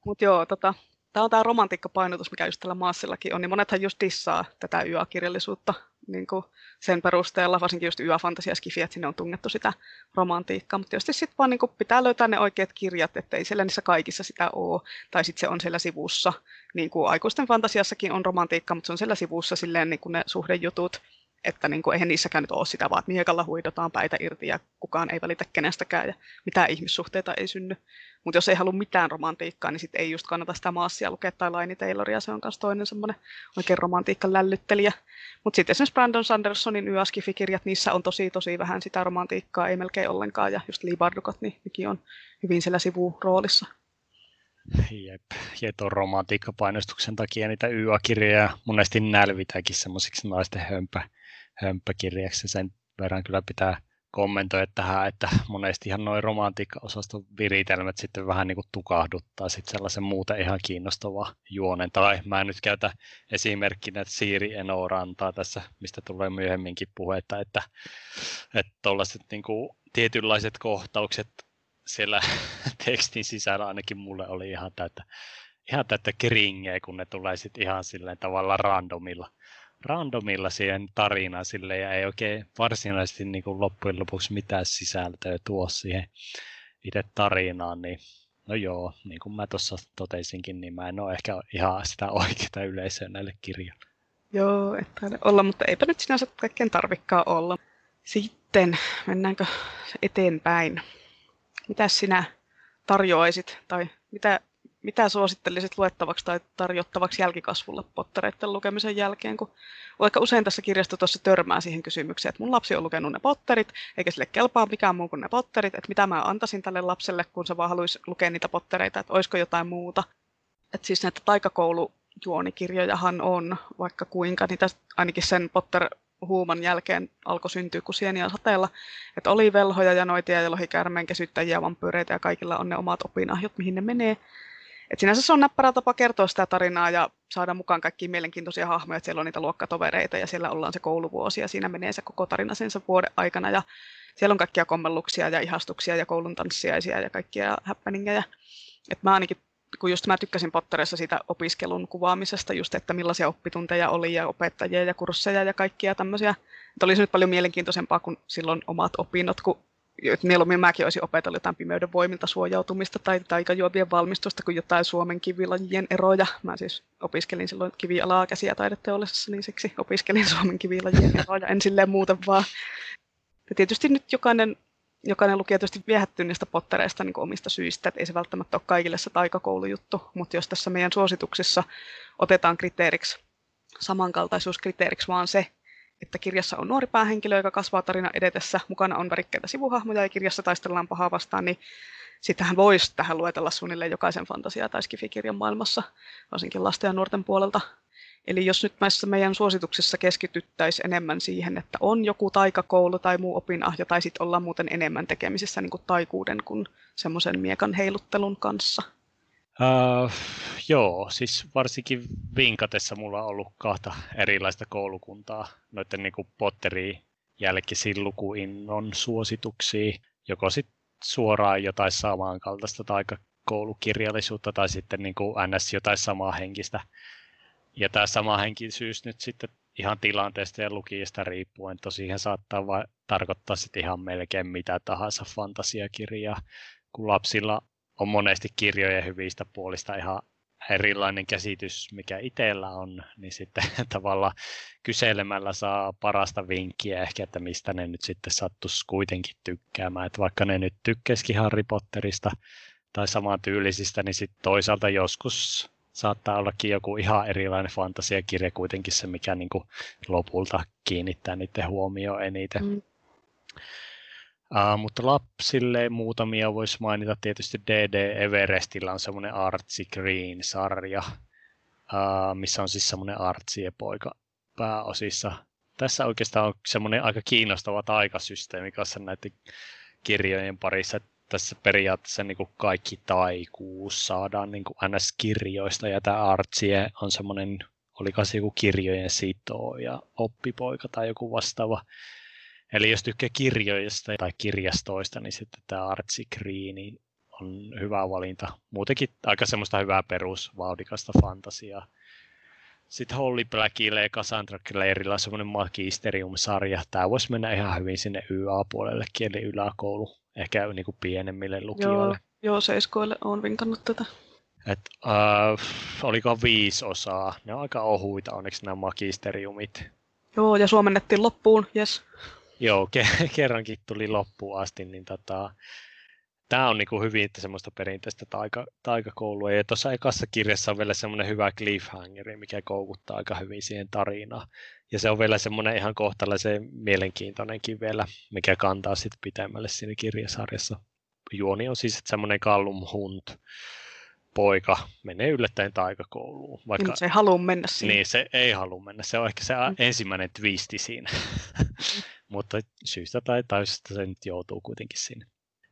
Mutta joo, tämä on tämä romantiikkapainotus, mikä just tällä Maasillakin on, niin monethan just dissaa tätä YA-kirjallisuutta niin kuin sen perusteella, varsinkin just YA-fantasia ja skifiä, että sinne on tungettu sitä romantiikkaa, mutta tietysti sitten vaan niin kuin pitää löytää ne oikeat kirjat, että ei siellä niissä kaikissa sitä ole, tai sitten se on siellä sivussa, niin kuin aikuisten fantasiassakin on romantiikka, mutta se on siellä sivussa silleen niin kuin ne suhdejutut, että niin kuin eihän niissäkään nyt ole sitä, vaan miekalla huidotaan päitä irti ja kukaan ei välitä kenestäkään ja mitään ihmissuhteita ei synny. Mutta jos ei halua mitään romantiikkaa, niin sitten ei just kannata sitä Maasia lukea tai Laini Tayloria, se on myös toinen semmoinen oikein romantiikan lällyttelijä. Mutta sitten esimerkiksi Brandon Sandersonin YA-skifikirjat, niissä on tosi vähän sitä romantiikkaa, ei melkein ollenkaan. Ja just Leigh Bardugot, niin nekin on hyvin siellä sivuroolissa. Jep, tuon romantiikkapainostuksen takia niitä YA-kirjoja monesti nälvitäänkin semmoisiksi naisten hömppäkirjaksi. Sen verran kyllä pitää kommentoida tähän, että monestihan nuo romantiikka-osaston viritelmät sitten vähän niin kuin tukahduttaa sitten sellaisen muuten ihan kiinnostava juonen. Tai mä nyt käytän esimerkkinä Siiri Enorantaa tässä, mistä tulee myöhemminkin puhetta, että tuollaiset niin kuin tietynlaiset kohtaukset siellä tekstin sisällä ainakin mulle oli ihan täyttä keringeä, kun ne tulee sitten ihan silleen tavallaan randomilla siihen tarinaan silleen, ja ei oikein varsinaisesti niin kuin loppujen lopuksi mitään sisältöä tuo siihen itse tarinaan, niin no joo, niin kuin mä tuossa totesinkin, niin mä en ole ehkä ihan sitä oikeaa yleisöä näille kirjoille. Joo, et taida olla, mutta eipä nyt sinänsä kaikkein tarvikkaa olla. Sitten mennäänkö eteenpäin? Mitä sinä tarjoaisit tai mitä suosittelisit luettavaksi tai tarjottavaksi jälkikasvulle Pottereiden lukemisen jälkeen, kun aika usein tässä kirjastossa törmää siihen kysymykseen, että mun lapsi on lukenut ne Potterit, eikä sille kelpaa mikään muu kuin ne Potterit, että mitä mä antaisin tälle lapselle, kun se vaan haluaisi lukea niitä Pottereita, että olisiko jotain muuta. Että siis näitä taikakoulujuonikirjojahan on, vaikka kuinka, niitä ainakin sen Potter-huuman jälkeen alkoi syntyä kuin sieniä sateella, että oli velhoja ja noitia ja lohikäärmeen kesyttäjiä, vampyyreitä ja kaikilla on ne omat opinahjot, mihin ne menee. Et sinänsä se on näppärä tapa kertoa sitä tarinaa ja saada mukaan kaikkia mielenkiintoisia hahmoja, että siellä on niitä luokkatovereita ja siellä ollaan se kouluvuosi ja siinä menee se koko tarina sen vuoden aikana ja siellä on kaikkia kommelluksia ja ihastuksia ja koulun tanssiaisia ja kaikkia happeningejä. Et mä ainakin, kun just mä tykkäsin Potterissa siitä opiskelun kuvaamisesta, just että millaisia oppitunteja oli ja opettajia ja kursseja ja kaikkia tämmöisiä. Et oli se nyt paljon mielenkiintoisempaa kuin silloin omat opinnot, kun mieluummin mäkin olisin opetellut jotain pimeyden voimilta suojautumista tai taikajuovien valmistusta kuin jotain Suomen kivilajien eroja. Mä siis opiskelin silloin kivialaa käsi- ja taideteollisessa, niin siksi opiskelin Suomen kivilajien eroja. En silleen muuten vaan. Ja tietysti nyt jokainen lukija tietysti viehättyy niistä Pottereista niin kuin omista syistä. Et ei se välttämättä ole kaikille se taikakoulujuttu, mutta jos tässä meidän suosituksissa otetaan kriteeriksi, samankaltaisuuskriteeriksi vaan se, että kirjassa on nuori päähenkilö, joka kasvaa tarinan edetessä, mukana on värikkäitä sivuhahmoja ja kirjassa taistellaan pahaa vastaan, niin sitähän voisi tähän luetella suunnilleen jokaisen fantasia- tai skifikirjan maailmassa, varsinkin lasten ja nuorten puolelta. Eli jos nyt näissä meidän suosituksissa keskityttäisiin enemmän siihen, että on joku taikakoulu tai muu opinahja, tai sitten ollaan muuten enemmän tekemisissä niin kuin taikuuden kuin semmoisen miekan heiluttelun kanssa. Joo, siis varsinkin vinkatessa mulla on ollut kahta erilaista koulukuntaa, noiden niin kuin Potterin jälkisin lukuinnon suosituksia, joko sitten suoraan jotain samankaltaista tai koulukirjallisuutta tai sitten niin kuin NS jotain samaa henkistä. Ja tämä sama henkisyys nyt sitten ihan tilanteesta ja lukijasta riippuen, tosiaan saattaa tarkoittaa sitten ihan melkein mitä tahansa fantasiakirjaa, kun lapsilla on monesti kirjojen hyvistä puolista ihan erilainen käsitys, mikä itsellä on, niin sitten tavallaan kyselemällä saa parasta vinkkiä ehkä, että mistä ne nyt sitten sattuisi kuitenkin tykkäämään. Että vaikka ne nyt tykkäisikin Harry Potterista tai samantyylisistä, niin sitten toisaalta joskus saattaa ollakin joku ihan erilainen fantasiakirja kuitenkin se, mikä niin kuin lopulta kiinnittää niiden huomioon eniten. Mm. Mutta lapsille muutamia voisi mainita. Tietysti D.D. Everestillä on semmoinen Artsy Green-sarja, missä on siis semmoinen artsiepoika pääosissa. Tässä oikeastaan on semmoinen aika kiinnostava taikasysteemi kanssa näiden kirjojen parissa. Tässä periaatteessa niin kuin kaikki taikuus saadaan niin kuin NS-kirjoista, ja tämä Artsie on semmoinen, olikohan se joku kirjojen sitooja, oppipoika tai joku vastaava. Eli jos tykkää kirjoista tai kirjastoista, niin sitten tämä Artsy Green on hyvä valinta. Muutenkin aika semmoista hyvää perusvauhdikasta fantasiaa. Sitten Holly Blackille ja Cassandra Clairella on semmoinen Magisterium-sarja. Tämä voisi mennä ihan hyvin sinne YA-puolellekin, eli yläkoulu. Ehkä niin kuin pienemmille lukijoille. Joo, seiskoille olen vinkannut tätä. Oliko 5 osaa? Ne on aika ohuita, onneksi nämä magisteriumit. Joo, ja suomennettiin loppuun, jes. Joo, kerrankin tuli loppuun asti. Niin tämä on niin kuin hyvin semmoista perinteistä taikakoulua. Ja tuossa ekassa kirjassa on vielä semmoinen hyvä cliffhanger, mikä koukuttaa aika hyvin siihen tarinaan. Ja se on vielä semmoinen ihan kohtalaisen mielenkiintoinenkin vielä, mikä kantaa sitten pitemmälle siinä kirjasarjassa. Juoni on siis semmoinen Callum Hunt-poika, menee yllättäen taikakouluun. Vaikka se ei halua mennä siinä. Niin, se ei halua mennä. Se on ehkä se ensimmäinen twisti siinä. Mutta syystä tai taisesta se nyt joutuu kuitenkin sinne.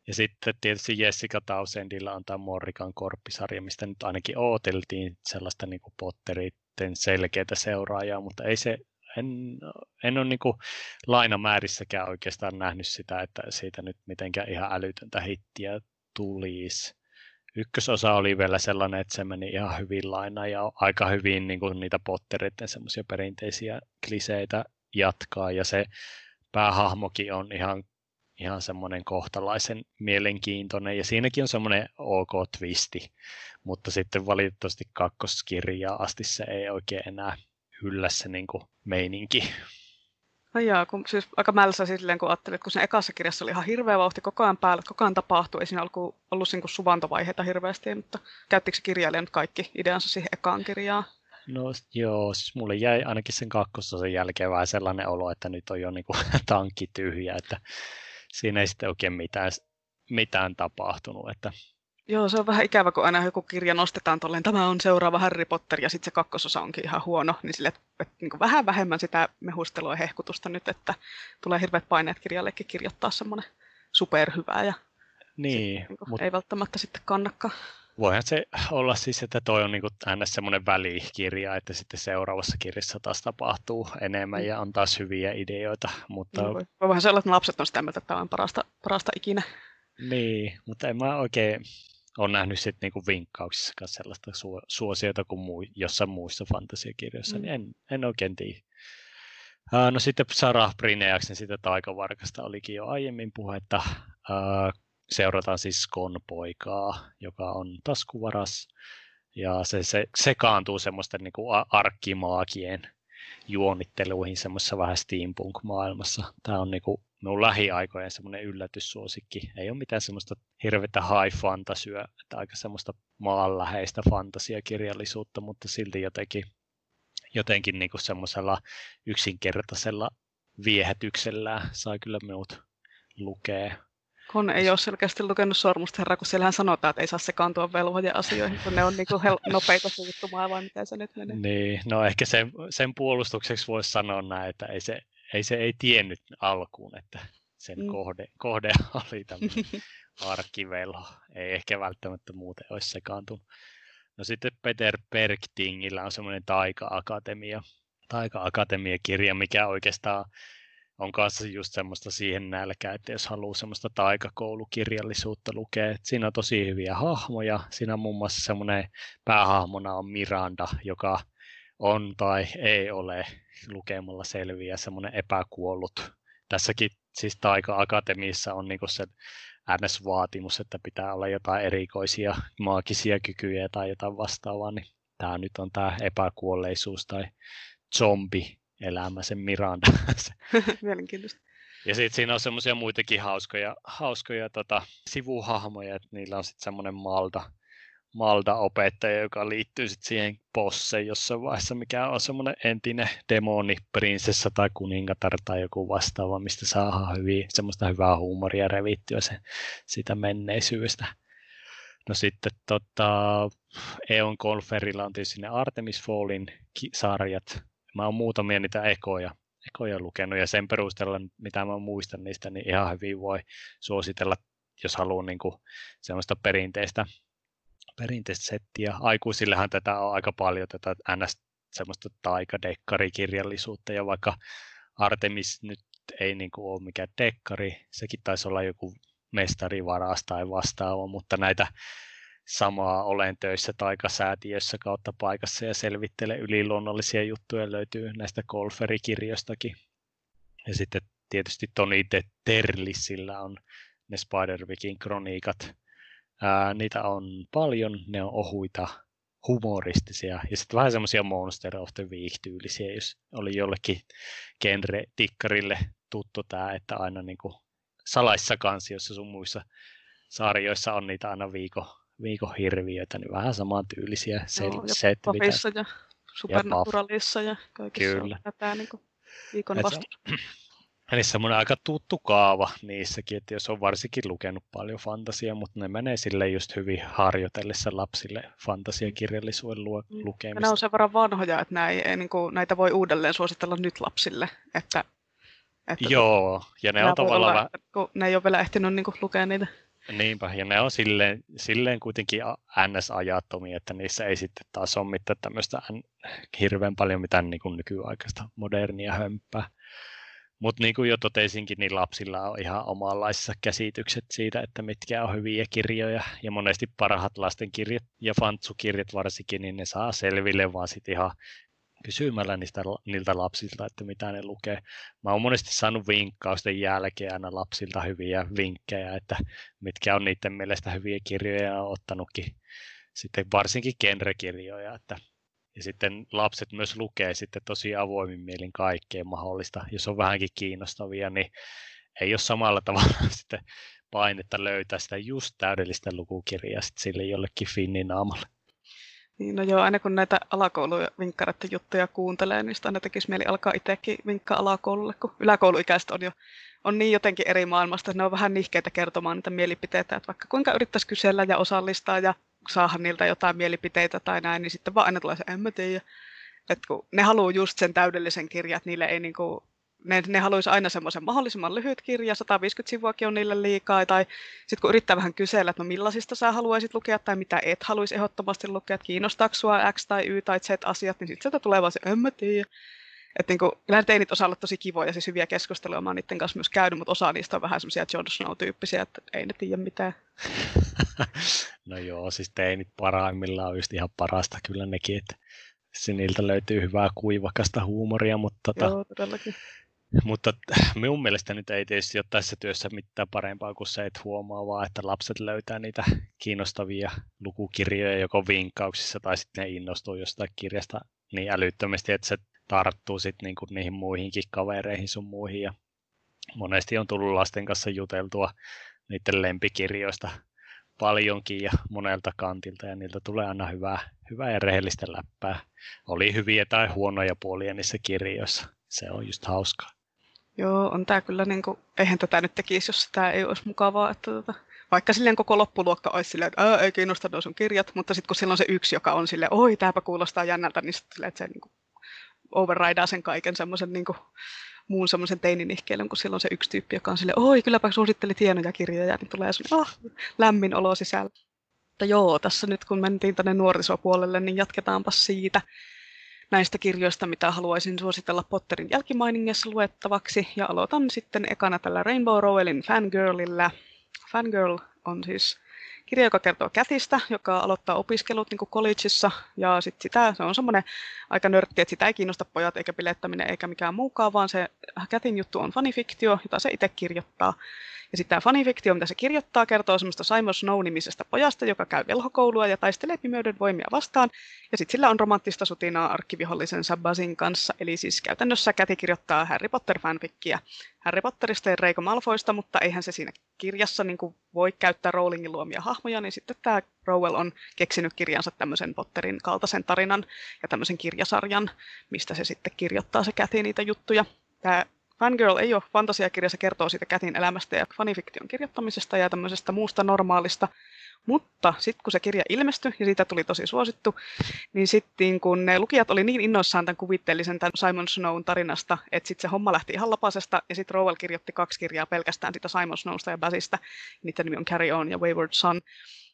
Ja sitten tietysti Jessica Townsendilla on tämä Morrikan korppisarja, mistä nyt ainakin ooteltiin sellaista niin kuin Potteritten selkeätä seuraajaa, mutta ei se... En ole niin kuin lainamäärissäkään oikeastaan nähnyt sitä, että siitä nyt mitenkään ihan älytöntä hittiä tulisi. Ykkösosa oli vielä sellainen, että se meni ihan hyvin lainaan ja aika hyvin niin kuin niitä Potteritten semmoisia perinteisiä kliseitä jatkaa. Ja se päähahmokin on ihan semmoinen kohtalaisen mielenkiintoinen ja siinäkin on semmoinen ok twisti. Mutta sitten valitettavasti kakkoskirjaa asti se ei oikein enää yllä se niin kuin meininki. No jaa, kun, siis aika mälsä silleen, kun ajattelin, että kun siinä ekassa kirjassa oli ihan hirveä vauhti koko ajan päällä, koko ajan tapahtui, ei siinä ollut niin kuin suvantovaiheita hirveästi, mutta käyttikö se kirjailija nyt kaikki ideansa siihen ekaan kirjaan? No joo, siis mulle jäi ainakin sen kakkososan jälkeen vähän sellainen olo, että nyt on jo niin kuin tankki tyhjä, että siinä ei sitten oikein mitään tapahtunut, että... Joo, se on vähän ikävä, kun aina joku kirja nostetaan tolleen, tämä on seuraava Harry Potter, ja sitten se kakkososa onkin ihan huono, niin sille, että niin kuin vähän vähemmän sitä mehustelua ja hehkutusta nyt, että tulee hirveät paineet kirjallekin kirjoittaa semmoinen superhyvää, ja niin, sit, niin kuin, ei välttämättä sitten kannakaan. Voihan se olla siis, että toi on niin kuin aina semmoinen välikirja, että sitten seuraavassa kirjassa taas tapahtuu enemmän ja on taas hyviä ideoita, mutta... Niin, voihan se olla, että lapset on sitä mieltä, että tämä on parasta ikinä. Niin, mutta en mä oikein... Olen nähnyt sitten niinku vinkkauksissa sellaista suosiota kuin jossain muissa fantasiakirjoissa, niin en oikein tiedä. No sitten Sarah Brineaksen sitä taikavarkasta olikin jo aiemmin puhetta. Seurataan siis Konpoikaa, joka on taskuvaras, ja se sekaantuu semmoisten niinku arkkimaagien juonitteluihin semmoisessa vähän steampunk-maailmassa. Tämä on niinku minun lähiaikojen semmoinen yllätyssuosikki. Ei ole mitään semmoista hirveätä high fantasyä, että aika semmoista maanläheistä fantasiakirjallisuutta, mutta silti jotenkin niin kuin semmoisella yksinkertaisella viehätyksellä sai kyllä minut lukea. Kun ei ole selkeästi lukenut Sormusta herraa, kun siellähän sanotaan, että ei saa sekaantua velhojen asioihin, kun ne on niin kuin nopeita suuttumaan, vai mitä se nyt menee. Niin, no ehkä sen puolustukseksi voisi sanoa näin, että ei tiennyt alkuun, että sen kohde oli tämmöinen Arkivelo ei ehkä välttämättä muuten olisi sekaantunut. No sitten Peter Bergtingillä on semmoinen taika-akatemia. Taika-akatemia-kirja, mikä oikeastaan on kanssa just semmoista siihen nälkää, että jos haluaa semmoista taikakoulukirjallisuutta lukea. Siinä on tosi hyviä hahmoja. Siinä on muun muassa semmoinen päähahmona on Miranda, joka on tai ei ole lukemalla selviä, semmoinen epäkuollut. Tässäkin siis taika-akatemiassa on niinku se NS-vaatimus, että pitää olla jotain erikoisia maagisia kykyjä tai jotain vastaavaa, niin tämä nyt on tämä epäkuolleisuus tai zombi-elämä, sen Miranda. Mielenkiintoista. Ja sitten siinä on semmoisia muitakin hauskoja sivuhahmoja, että niillä on sitten semmoinen Malda-opettaja, joka liittyy sitten siihen bosseen jossain vaiheessa, mikä on semmoinen entinen demoni, prinsessa tai kuningatar tai joku vastaava, mistä saadaan semmoista hyvää huumoria revittyä sitä menneisyydestä. No sitten Eon Colferilla on tietysti ne Artemis Fallin sarjat. Mä oon muutamia niitä ekoja lukenut ja sen perusteella, mitä mä muistan niistä, niin ihan hyvin voi suositella, jos haluaa niinku semmoista perinteistä settiä. Aikuisillehan tätä on aika paljon, tätä ns. Semmoista taikadekkarikirjallisuutta, ja vaikka Artemis nyt ei niinku ole mikään dekkari, sekin taisi olla joku mestarivaras tai vastaava, mutta näitä samaa olen töissä taikasäätiössä kautta paikassa ja selvittele yliluonnollisia juttuja löytyy näistä Colfer-kirjoistakin. Ja sitten tietysti Toni de Terlisillä on ne Spiderwickin kroniikat. Niitä on paljon, ne on ohuita, humoristisia ja sitten vähän semmoisia Monster of the Week-tyylisiä, jos oli jollekin genre-tikkarille tuttu tämä, että aina niinku salaissa kansioissa sun muissa sarjoissa on niitä aina viikon hirviöitä, niin vähän samantyylisiä Pafissa ja Supernaturalissa ja kaikissa on tätä niinku viikon vastuun. Eli semmoinen aika tuttu kaava niissäkin, että jos on varsinkin lukenut paljon fantasiaa, mutta ne menee sille just hyvin harjoitellessa lapsille fantasiakirjallisuuden lukemista. Nämä on sen verran vanhoja, että näitä voi uudelleen suositella nyt lapsille. Että joo, ja ne on tavallaan... ne ei ole vielä ehtinyt niin lukea niitä. Niinpä, ja ne on silleen kuitenkin NS-ajattomia, että niissä ei sitten taas ole mitään tämmöistä hirveän paljon mitään niin kuin nykyaikaista modernia hömppää. Mutta niin kuin jo totesinkin, niin lapsilla on ihan omanlaisissa käsitykset siitä, että mitkä on hyviä kirjoja. Ja monesti parhaat lastenkirjat ja fantsukirjat varsinkin, niin ne saa selville vaan sitten ihan kysymällä niiltä lapsilta, että mitä ne lukee. Mä oon monesti saanut vinkkausten jälkeen aina lapsilta hyviä vinkkejä, että mitkä on niiden mielestä hyviä kirjoja ja on ottanutkin sitten varsinkin genrekirjoja, että... Ja sitten lapset myös lukee sitten tosi avoimin mielin kaikkea mahdollista. Jos on vähänkin kiinnostavia, niin ei ole samalla tavalla sitten painetta löytää sitä just täydellistä lukukirjaa sitten sille jollekin finni-naamalle. Niin, no joo, aina kun näitä alakouluvinkkareiden juttuja kuuntelee, niin sitä aina tekisi mieli alkaa itsekin vinkkaa alakoululle, kun yläkouluikäiset on niin jotenkin eri maailmasta, ne on vähän nihkeitä kertomaan niitä mielipiteitä, että vaikka kuinka yrittäisi kysellä ja osallistaa ja saada niiltä jotain mielipiteitä tai näin, niin sitten vaan aina tulee se, en mä tiedä. Että kun ne haluaa just sen täydellisen kirjan, että niille ei niinku, ne haluaisi aina semmoisen mahdollisimman lyhyt kirja, 150 sivuakin on niille liikaa, tai sitten kun yrittää vähän kysellä, että no millaisista sä haluaisit lukea tai mitä et haluaisi ehdottomasti lukea, että kiinnostaako sua X tai Y tai Z asiat, niin sitten sieltä tulee vaan se, en mä tiedä. Että niinku, kyllähän teinit osaa olla tosi kivoja, siis hyviä keskusteluja, mä oon niiden kanssa myös käynyt, mutta osa niistä on vähän semmoisia Jon Snow-tyyppisiä, että ei ne tiedä mitään. No joo, siis teinit parhaimmillaan on just ihan parasta kyllä nekin, että niiltä löytyy hyvää kuivakasta huumoria, mutta... Joo, todellakin. Mutta minun mielestä nyt ei tietysti ole tässä työssä mitään parempaa kuin se, että huomaa vaan, että lapset löytää niitä kiinnostavia lukukirjoja joko vinkkauksissa tai sitten ne innostuu jostain kirjasta niin älyttömästi, että se tarttuu sitten niinku niihin muihinkin kavereihin sun muihin. Ja monesti on tullut lasten kanssa juteltua niiden lempikirjoista paljonkin ja monelta kantilta ja niiltä tulee aina hyvää ja rehellistä läppää. Oli hyviä tai huonoja puolia niissä kirjoissa. Se on just hauskaa. Joo, on tää kyllä niinku, eihän tätä nyt tekisi, jos sitä ei olisi mukavaa, että vaikka silleen koko loppuluokka olisi silleen, että ei kiinnosta nuo sun kirjat, mutta sitten kun silloin se yksi, joka on silleen, oi tääpä kuulostaa jännältä, niin sitten silleen, että se niinku overridaa sen kaiken semmoisen niinku muun semmoisen teininihkeilyn, kun silloin se yksi tyyppi, joka on silleen, oi kylläpä suosittelit hienoja kirjoja, niin tulee semmoinen lämmin olo sisällä. Mutta joo, tässä nyt kun mentiin tänne nuorisopuolelle, niin jatketaanpa siitä näistä kirjoista, mitä haluaisin suositella Potterin jälkimainingeissa luettavaksi. Ja aloitan sitten ekana tällä Rainbow Rowellin Fangirlillä. Fangirl on siis kirja, joka kertoo Cathystä, joka aloittaa opiskelut niin kuin collegeissa. Ja sitten sitä, se on semmoinen aika nörtti, että sitä ei kiinnosta pojat eikä bilettäminen eikä mikään muukaan, vaan se Cathyn juttu on fanifiktio, jota se itse kirjoittaa. Ja sitten tämä fanifiktio, mitä se kirjoittaa, kertoo semmoista Simon Snow-nimisestä pojasta, joka käy velhokoulua ja taistelee pimeyden voimia vastaan. Ja sitten sillä on romanttista sutinaa arkkivihollisensa Bazin kanssa. Eli siis käytännössä Cathy kirjoittaa Harry Potter-fanfikkiä Harry Potterista ja Draco Malfoista, mutta eihän se siinä kirjassa niin kuin voi käyttää Rowlingin luomia hahmoja, niin sitten tämä Rowell on keksinyt kirjansa tämmöisen Potterin kaltaisen tarinan ja tämmöisen kirjasarjan, mistä se sitten kirjoittaa se Cathy niitä juttuja. Tämä Fangirl ei ole fantasiakirja, se kertoo siitä Cathyn elämästä ja fanifiktion kirjoittamisesta ja tämmöisestä muusta normaalista. Mutta sitten kun se kirja ilmestyi ja siitä tuli tosi suosittu, niin sitten kun ne lukijat oli niin innoissaan tämän kuvitteellisen tämän Simon Snown tarinasta, että sitten se homma lähti ihan lapasesta ja sitten Rowell kirjoitti 2 kirjaa pelkästään sitä Simon Snowsta ja Bazista. Niiden nimi on Carry On ja Wayward Son.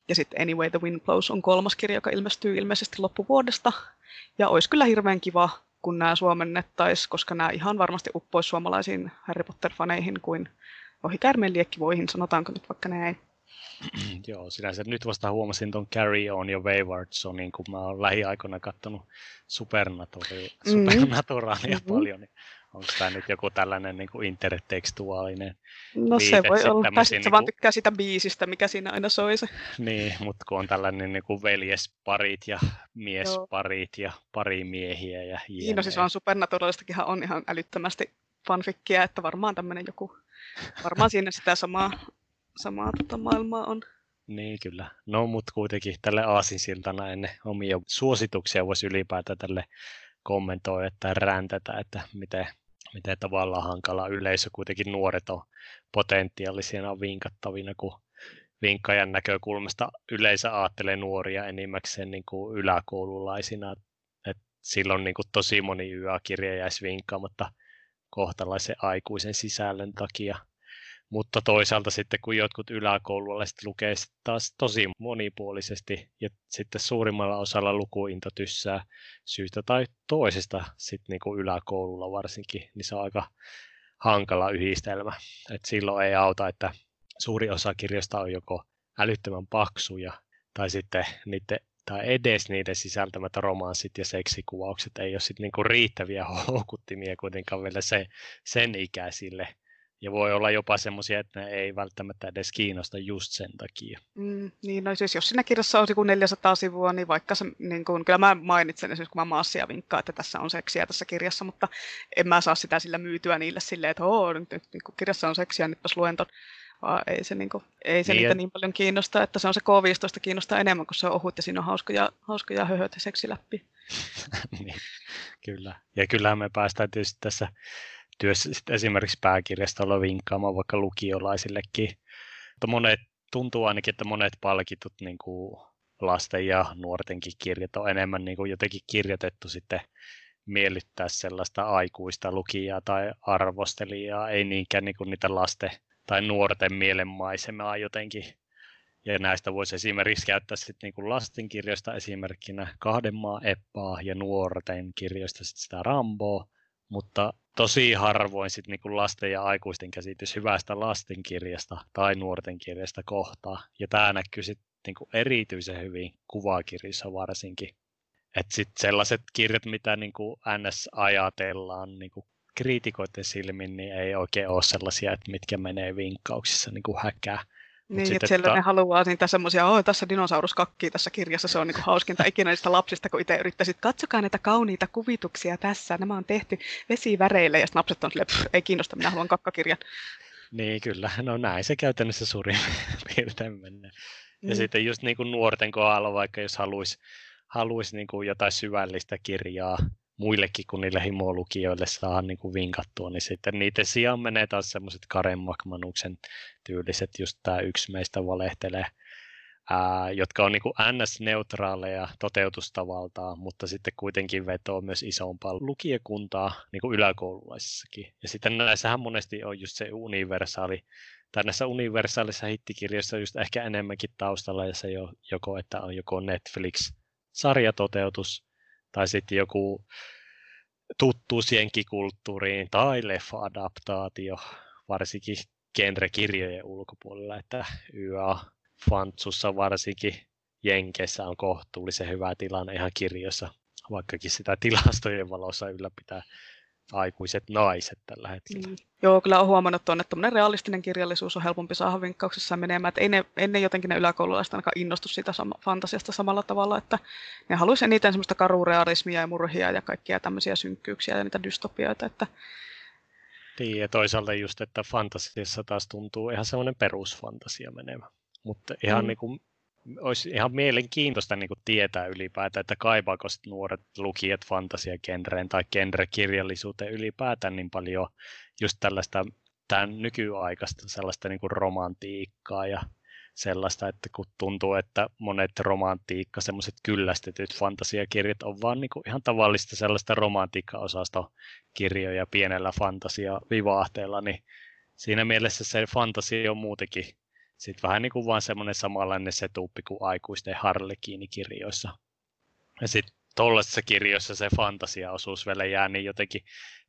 Ja sitten Anyway the Wind Blows on 3. kirja, joka ilmestyy ilmeisesti loppuvuodesta. Ja olisi kyllä hirveän kiva, kun nämä suomennettaisiin, koska nämä ihan varmasti uppoisivat suomalaisiin Harry Potter-faneihin kuin ohi käärmeen liekkivoihin, sanotaanko nyt vaikka näin. Joo, sinänsä nyt vasta huomasin tuon Carry On ja Wayward Sonin, kun mä oon lähiaikoina katsonut Supernaturaalia paljon, niin onko tämä nyt joku tällainen niin kuin intertekstuaalinen? No viite, se voi olla, tai sitten niin vaan tykkää sitä biisistä, mikä siinä aina soi se. Niin, mutta kun on tällainen niin kuin veljesparit ja miesparit ja parimiehiä ja jne. No siis vaan Supernaturaalistakinhan on ihan älyttömästi fanfikkiä, että varmaan tämmöinen joku, varmaan siinä sitä samaa maailmaa on. Niin kyllä. No mutta kuitenkin tälle aasinsiltana ennen omia suosituksia voisi ylipäätään tälle kommentoi, että räntätä, että miten tavallaan hankala yleisö, kuitenkin nuoret on potentiaalisena vinkattavina, kun vinkkaajan näkökulmasta yleensä ajattelee nuoria enimmäkseen niin kuin yläkoululaisina, että silloin niin kuin tosi moni YA-kirja jäisi vinkkaamatta kohtalaisen aikuisen sisällön takia. Mutta toisaalta sitten, kun jotkut yläkoululaiset lukee taas tosi monipuolisesti ja sitten suurimmalla osalla lukuinto tyssää syystä tai toisesta sitten niin kuin yläkoululla varsinkin, niin se on aika hankala yhdistelmä. Et silloin ei auta, että suuri osa kirjoista on joko älyttömän paksuja tai sitten edes niiden sisältämät romanssit ja seksikuvaukset ei ole sitten niin kuin riittäviä houkuttimia kuitenkaan vielä sen ikäisille. Ja voi olla jopa semmoisia, että ne ei välttämättä edes kiinnosta just sen takia. Niin, no siis jos siinä kirjassa olisi kuin 400 sivua, niin vaikka se, niin kuin, kyllä mä mainitsen esimerkiksi, kun mä Maasia vinkkaan, että tässä on seksiä tässä kirjassa, mutta en mä saa sitä sillä myytyä niille silleen, että nyt niin kirjassa on seksiä, nytpäs luen ton. Ei se niitä niin paljon kiinnosta, että se on se K-15 kiinnostaa enemmän, kun se on ohut ja siinä on hauskoja höhöt ja seksi läpi. Niin, kyllä. Ja kyllähän me päästään tietysti tässä työssä esimerkiksi pääkirjastolla vinkkaamaan vaikka lukiolaisillekin. Mutta monet, tuntuu ainakin, että monet palkitut niin kuin lasten ja nuortenkin kirjat on enemmän niin kuin jotenkin kirjoitettu sitten miellyttää sellaista aikuista lukijaa tai arvostelijaa, ei niinkään niin kuin niitä lasten tai nuorten mielenmaisemaa jotenkin. Ja näistä voisi esimerkiksi käyttää sitten niin lastenkirjoista esimerkkinä Kahden maan eppaa ja nuorten kirjoista sitten sitä Ramboa, mutta tosi harvoin sit niinku lasten ja aikuisten käsitys hyvästä lastenkirjasta tai nuorten kirjasta kohtaa. Ja tämä näkyy sit niinku erityisen hyvin kuvakirjoissa varsinkin. Että sitten sellaiset kirjat, mitä niinku NS ajatellaan niinku kriitikoiden silmin, niin ei oikein ole sellaisia, että mitkä menee vinkkauksissa niinku häkää. Niin, että siellä ne haluaa niitä semmoisia, tässä dinosaurus kakkii tässä kirjassa, se on niinku hauskinta ikinä niistä lapsista, kun itse yrittäisit, katsokaa näitä kauniita kuvituksia tässä, nämä on tehty vesiväreillä, ja sitten lapset on silleen, ei kiinnosta, minä haluan kakkakirjan. Niin kyllä, no näin se käytännössä suurin piirtein menee. Ja sitten just niinku nuorten kohdalla, vaikka jos haluaisi niinku jotain syvällistä kirjaa muillekin kuin niille himolukijoille saa niin kuin vinkattua, niin sitten niiden sijaan menee taas semmoiset Karen Makmanuksen tyyliset, just tämä Yksi meistä valehtelee jotka on niin kuin NS-neutraaleja toteutustavaltaan, mutta sitten kuitenkin vetoo myös isompaa lukijakuntaa niin kuin yläkoululaisissakin. Ja sitten näissähän monesti on just se universaali, tai näissä universaalissa hittikirjoissa just ehkä enemmänkin taustalla, ja se joko, että on joko Netflix-sarjatoteutus, tai sitten joku tuttu sienkikulttuuriin tai leffa-adaptaatio, varsinkin genrekirjojen ulkopuolella, että YA-fantsussa varsinkin Jenkeissä on kohtuullisen hyvä tilanne ihan kirjoissa, vaikkakin sitä tilastojen valossa ylläpitää aikuiset naiset tällä hetkellä. Mm. Joo, kyllä olen huomannut tuon, että tuommoinen realistinen kirjallisuus on helpompi saada vinkkauksessa menemään. Että ei ne jotenkin ne yläkoululaiset ainakaan innostu siitä fantasiasta samalla tavalla, että ne haluaisi eniten semmoista karurealismia ja murhia ja kaikkia tämmöisiä synkkyyksiä ja niitä dystopioita, että niin, ja toisaalta just, että fantasiassa taas tuntuu ihan semmoinen perusfantasia menemään. Mutta ihan niin kuin, olisi ihan mielenkiintoista niin kuin tietää ylipäätään, että kaipaako nuoret lukijat fantasiagenreen tai genrekirjallisuuteen ylipäätään niin paljon just tällaista tämän nykyaikaista sellaista niin kuin romantiikkaa ja sellaista, että kun tuntuu, että monet romantiikka, semmoiset kyllästetyt fantasiakirjat on vaan niin kuin ihan tavallista sellaista romantiikka-osasta kirjoja pienellä fantasiavivahteella, niin siinä mielessä se fantasia on muutenkin sitten vähän niin kuin vaan semmoinen samanlainen setuuppi kuin aikuisten harlekiinikirjoissa. Ja sitten tuollaisessa kirjoissa se fantasiaosuus vielä jää niin jotenkin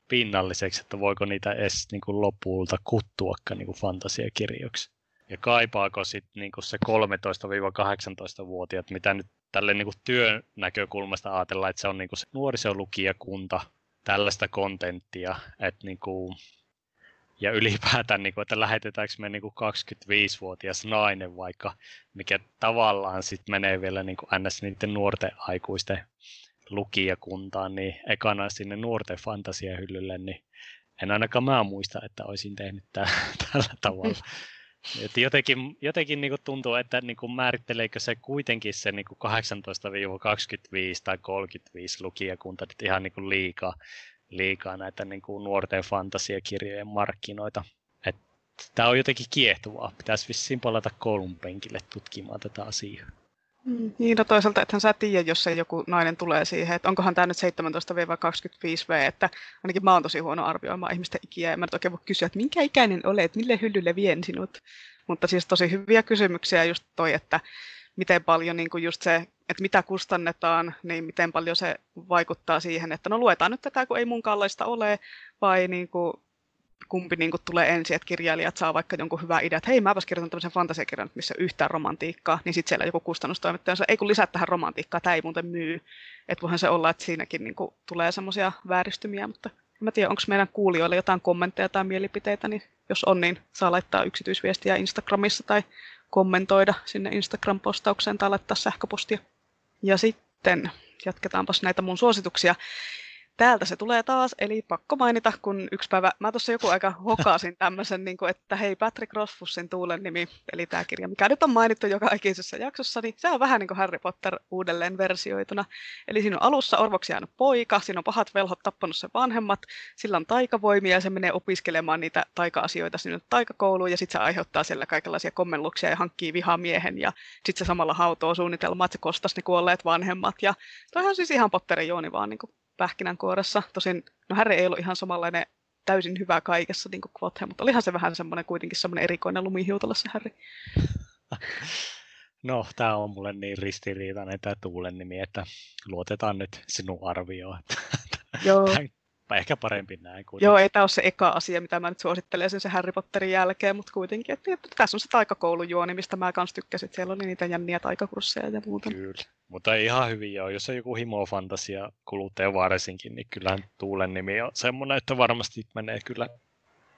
pinnalliseksi, että voiko niitä edes niin kuin lopulta kuttuakaan niin kuin fantasiakirjoiksi. Ja kaipaako sitten niinku se 13-18-vuotiaat, mitä nyt tälle niinku työn näkökulmasta ajatellaan, että se on niinku se nuorisolukijakunta, tällaista kontenttia, että niinku, ja ylipäätään, niinku, että lähetetäänkö me niinku 25-vuotias nainen vaikka, mikä tavallaan sitten menee vielä niinku ns. Niiden nuorten aikuisten lukijakuntaan, niin ekana sinne nuorten fantasiahyllylle, niin en ainakaan mä muista, että olisin tehnyt tällä tavalla. Että jotenkin niin kuin tuntuu, että niin kuin määritteleekö se kuitenkin se niin kuin 18-25 tai 35 lukijakunta nyt ihan niin kuin liikaa näitä niin kuin nuorten fantasiakirjojen markkinoita. Että tämä on jotenkin kiehtovaa. Pitäisi vissiin palata koulun penkille tutkimaan tätä asiaa. Niin, no toisaalta ethän sä tiedä, jos ei joku nainen tulee siihen, että onkohan tämä nyt 17-25V, että ainakin mä oon tosi huono arvioimaan ihmisten ikiä, ja mä nyt oikein voi kysyä, että minkä ikäinen olet, mille hyllylle vien sinut? Mutta siis tosi hyviä kysymyksiä just toi, että miten paljon niin kuin just se, että mitä kustannetaan, niin miten paljon se vaikuttaa siihen, että no luetaan nyt tätä, kun ei munkaanlaista ole, vai niin kuin kumpi niin kuin tulee ensin, että kirjailijat saa vaikka jonkun hyvän idean, että hei, mäpäs kirjoitan tämmöisen fantasiakirjan, missä ei ole yhtään romantiikkaa, niin sitten siellä joku kustannustoimittaja sanoo, ei kun lisää tähän romantiikkaa, tämä ei muuten myy. Että voihan se olla, että siinäkin niin kuin tulee semmoisia vääristymiä, mutta en mä tiedä, onko meidän kuulijoille jotain kommentteja tai mielipiteitä, niin jos on, niin saa laittaa yksityisviestiä Instagramissa tai kommentoida sinne Instagram-postaukseen tai laittaa sähköpostia. Ja sitten jatketaanpas näitä mun suosituksia. Täältä se tulee taas, eli pakko mainita, kun yksi päivä, mä tuossa joku aika hokasin tämmöisen, niin kuin, että hei, Patrick Rothfussin Tuulen nimi, eli tämä kirja, mikä nyt on mainittu joka ikisessä jaksossa, niin se on vähän niin kuin Harry Potter uudelleen versioituna. Eli siinä on alussa orvoksi jäänyt poika, siinä on pahat velhot tappanut sen vanhemmat, sillä on taikavoimia ja se menee opiskelemaan niitä taika-asioita sinne taikakouluun ja sitten se aiheuttaa siellä kaikenlaisia kommelluksia ja hankkii vihamiehen ja sitten se samalla hautoo suunnitelmaa, että se kostasi ne kuolleet vanhemmat ja toihan siis ihan Potterin jooni vaan niin kuin pähkinänkuoressa. Tosin, no Harry ei ollut ihan samanlainen täysin hyvä kaikessa niin kuin Quathe, mutta olihan se vähän semmoinen kuitenkin semmoinen erikoinen lumihiutala se Harry. No, tämä on mulle niin ristiriitainen tämä Tuulen nimi, että luotetaan nyt sinun arvioon. Joo. Ehkä parempi näin. Kuitenkin. Joo, ei tämä ole se eka asia, mitä mä nyt suosittelen sen Harry Potterin jälkeen, mutta kuitenkin, että tässä on se taikakoulujuoni, mistä mä kans tykkäsin. Siellä oli niitä jänniä taikakursseja ja muuta. Kyllä, mutta ihan hyvin ole. Jos on joku himofantasia kuluttaja varsinkin, niin kyllähän Tuulen nimi on semmoinen, että varmasti menee kyllä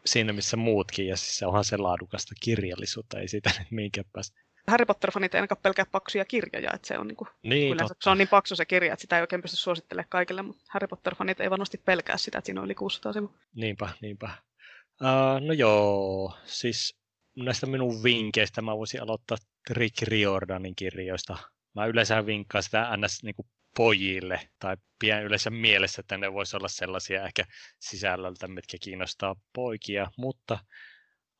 siinä, missä muutkin. Ja siis se onhan se laadukasta kirjallisuutta, ei siitä nyt mihinkään päästä. Harry Potter-fanit ei ainakaan pelkää paksuja kirjoja, että se on, niin, se on niin paksu se kirja, että sitä ei oikein pysty suosittelemaan kaikille, mutta Harry Potter-fanit ei varmasti pelkää sitä, että siinä on yli 600 sivua. Niinpä. No joo, siis näistä minun vinkkeistä mä voisin aloittaa Rick Riordanin kirjoista. Mä yleensä vinkkaan sitä ns. Niin kuin pojille tai pian yleensä mielessä, että ne voisi olla sellaisia ehkä sisällöltä, mitkä kiinnostaa poikia, mutta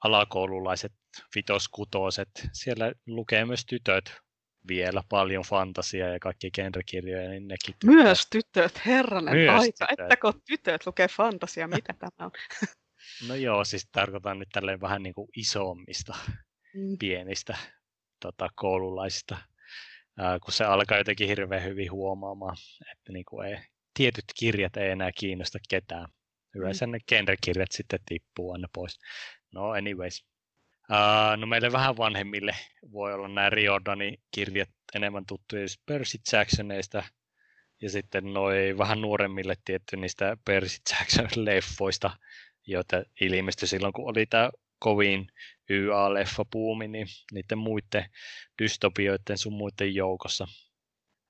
alakoululaiset, 5-6, siellä lukee myös tytöt vielä paljon fantasiaa ja kaikki genrekirjoja, niin nekin tytöt. Myös tytöt, herranen myös aika. Ettäkö tytöt lukee fantasiaa, mitä tämä on? No joo, siis tarkoitan nyt tälleen vähän niin kuin isommista, pienistä koululaisista, kun se alkaa jotenkin hirveän hyvin huomaamaan, että niin kuin ei, tietyt kirjat ei enää kiinnosta ketään. Yleensä ne genrekirjat sitten tippuu aina pois. No anyways. No meille vähän vanhemmille voi olla nämä Riordanin kirjat enemmän tuttuja Percy Jacksoneista. Ja sitten noi vähän nuoremmille tietty niistä Percy Jackson-leffoista, joita ilmestyi silloin, kun oli tämä kovin YA-leffabuumi, niin niiden muiden dystopioiden sun muiden joukossa.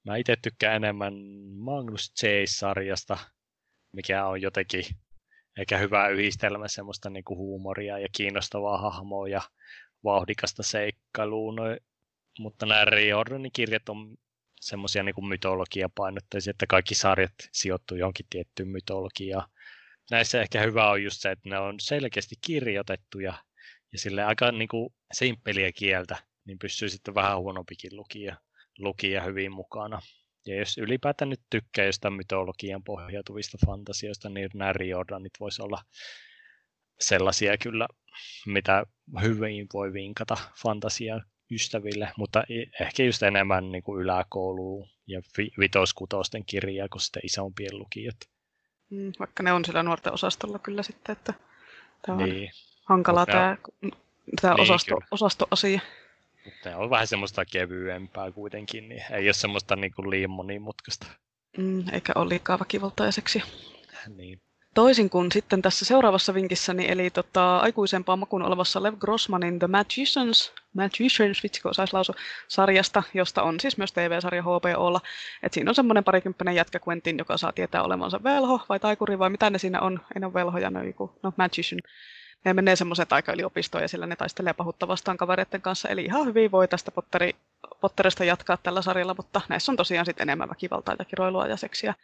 Mä itse tykkään enemmän Magnus Chase-sarjasta, mikä on jotenkin eikä hyvä yhdistelmä semmoista niinku huumoria ja kiinnostavaa hahmoa ja vauhdikasta seikkailua. No, mutta nämä Riordanin kirjat on semmoisia niinku mytologiapainotteisia, että kaikki sarjat sijoittuu johonkin tiettyyn mytologiaan. Näissä ehkä hyvä on just se, että ne on selkeästi kirjoitettuja ja silleen aika niinku simppeliä kieltä, niin pystyy sitten vähän huonompikin lukija hyvin mukana. Ja jos ylipäätään nyt tykkää jostain mytologian pohjautuvista fantasioista, niin nämä Riordanit voisi olla sellaisia kyllä, mitä hyvin voi vinkata fantasian ystäville, mutta ehkä just enemmän niin kuin yläkouluun ja vitoskutosten kirjaa kuin sitten isompien lukijat. Vaikka ne on siellä nuorten osastolla kyllä sitten, että tämä on niin hankalaa tämä niin, osastoasia. Mutta on vähän semmoista kevyempää kuitenkin, niin ei ole semmoista niin kuin liian monimutkaista. Eikä ole liikaa väkivaltaiseksi. Niin. Toisin kuin sitten tässä seuraavassa vinkissä, eli aikuisempaa makuun olevassa Lev Grossmanin The Magicians sarjasta, josta on siis myös TV-sarja HBOlla. Et siinä on semmoinen parikymppinen jätkä Quentin, joka saa tietää olevansa velho vai taikuri vai mitä ne siinä on. Ei ole velhoja, no magician. Ne menee semmoiseen taikayliopistoon ja sillä ne taistelee pahuutta vastaan kavereiden kanssa. Eli ihan hyvin voi tästä Potterista jatkaa tällä sarjalla, mutta näissä on tosiaan sitten enemmän väkivaltaa ja kiroilua ja seksiä.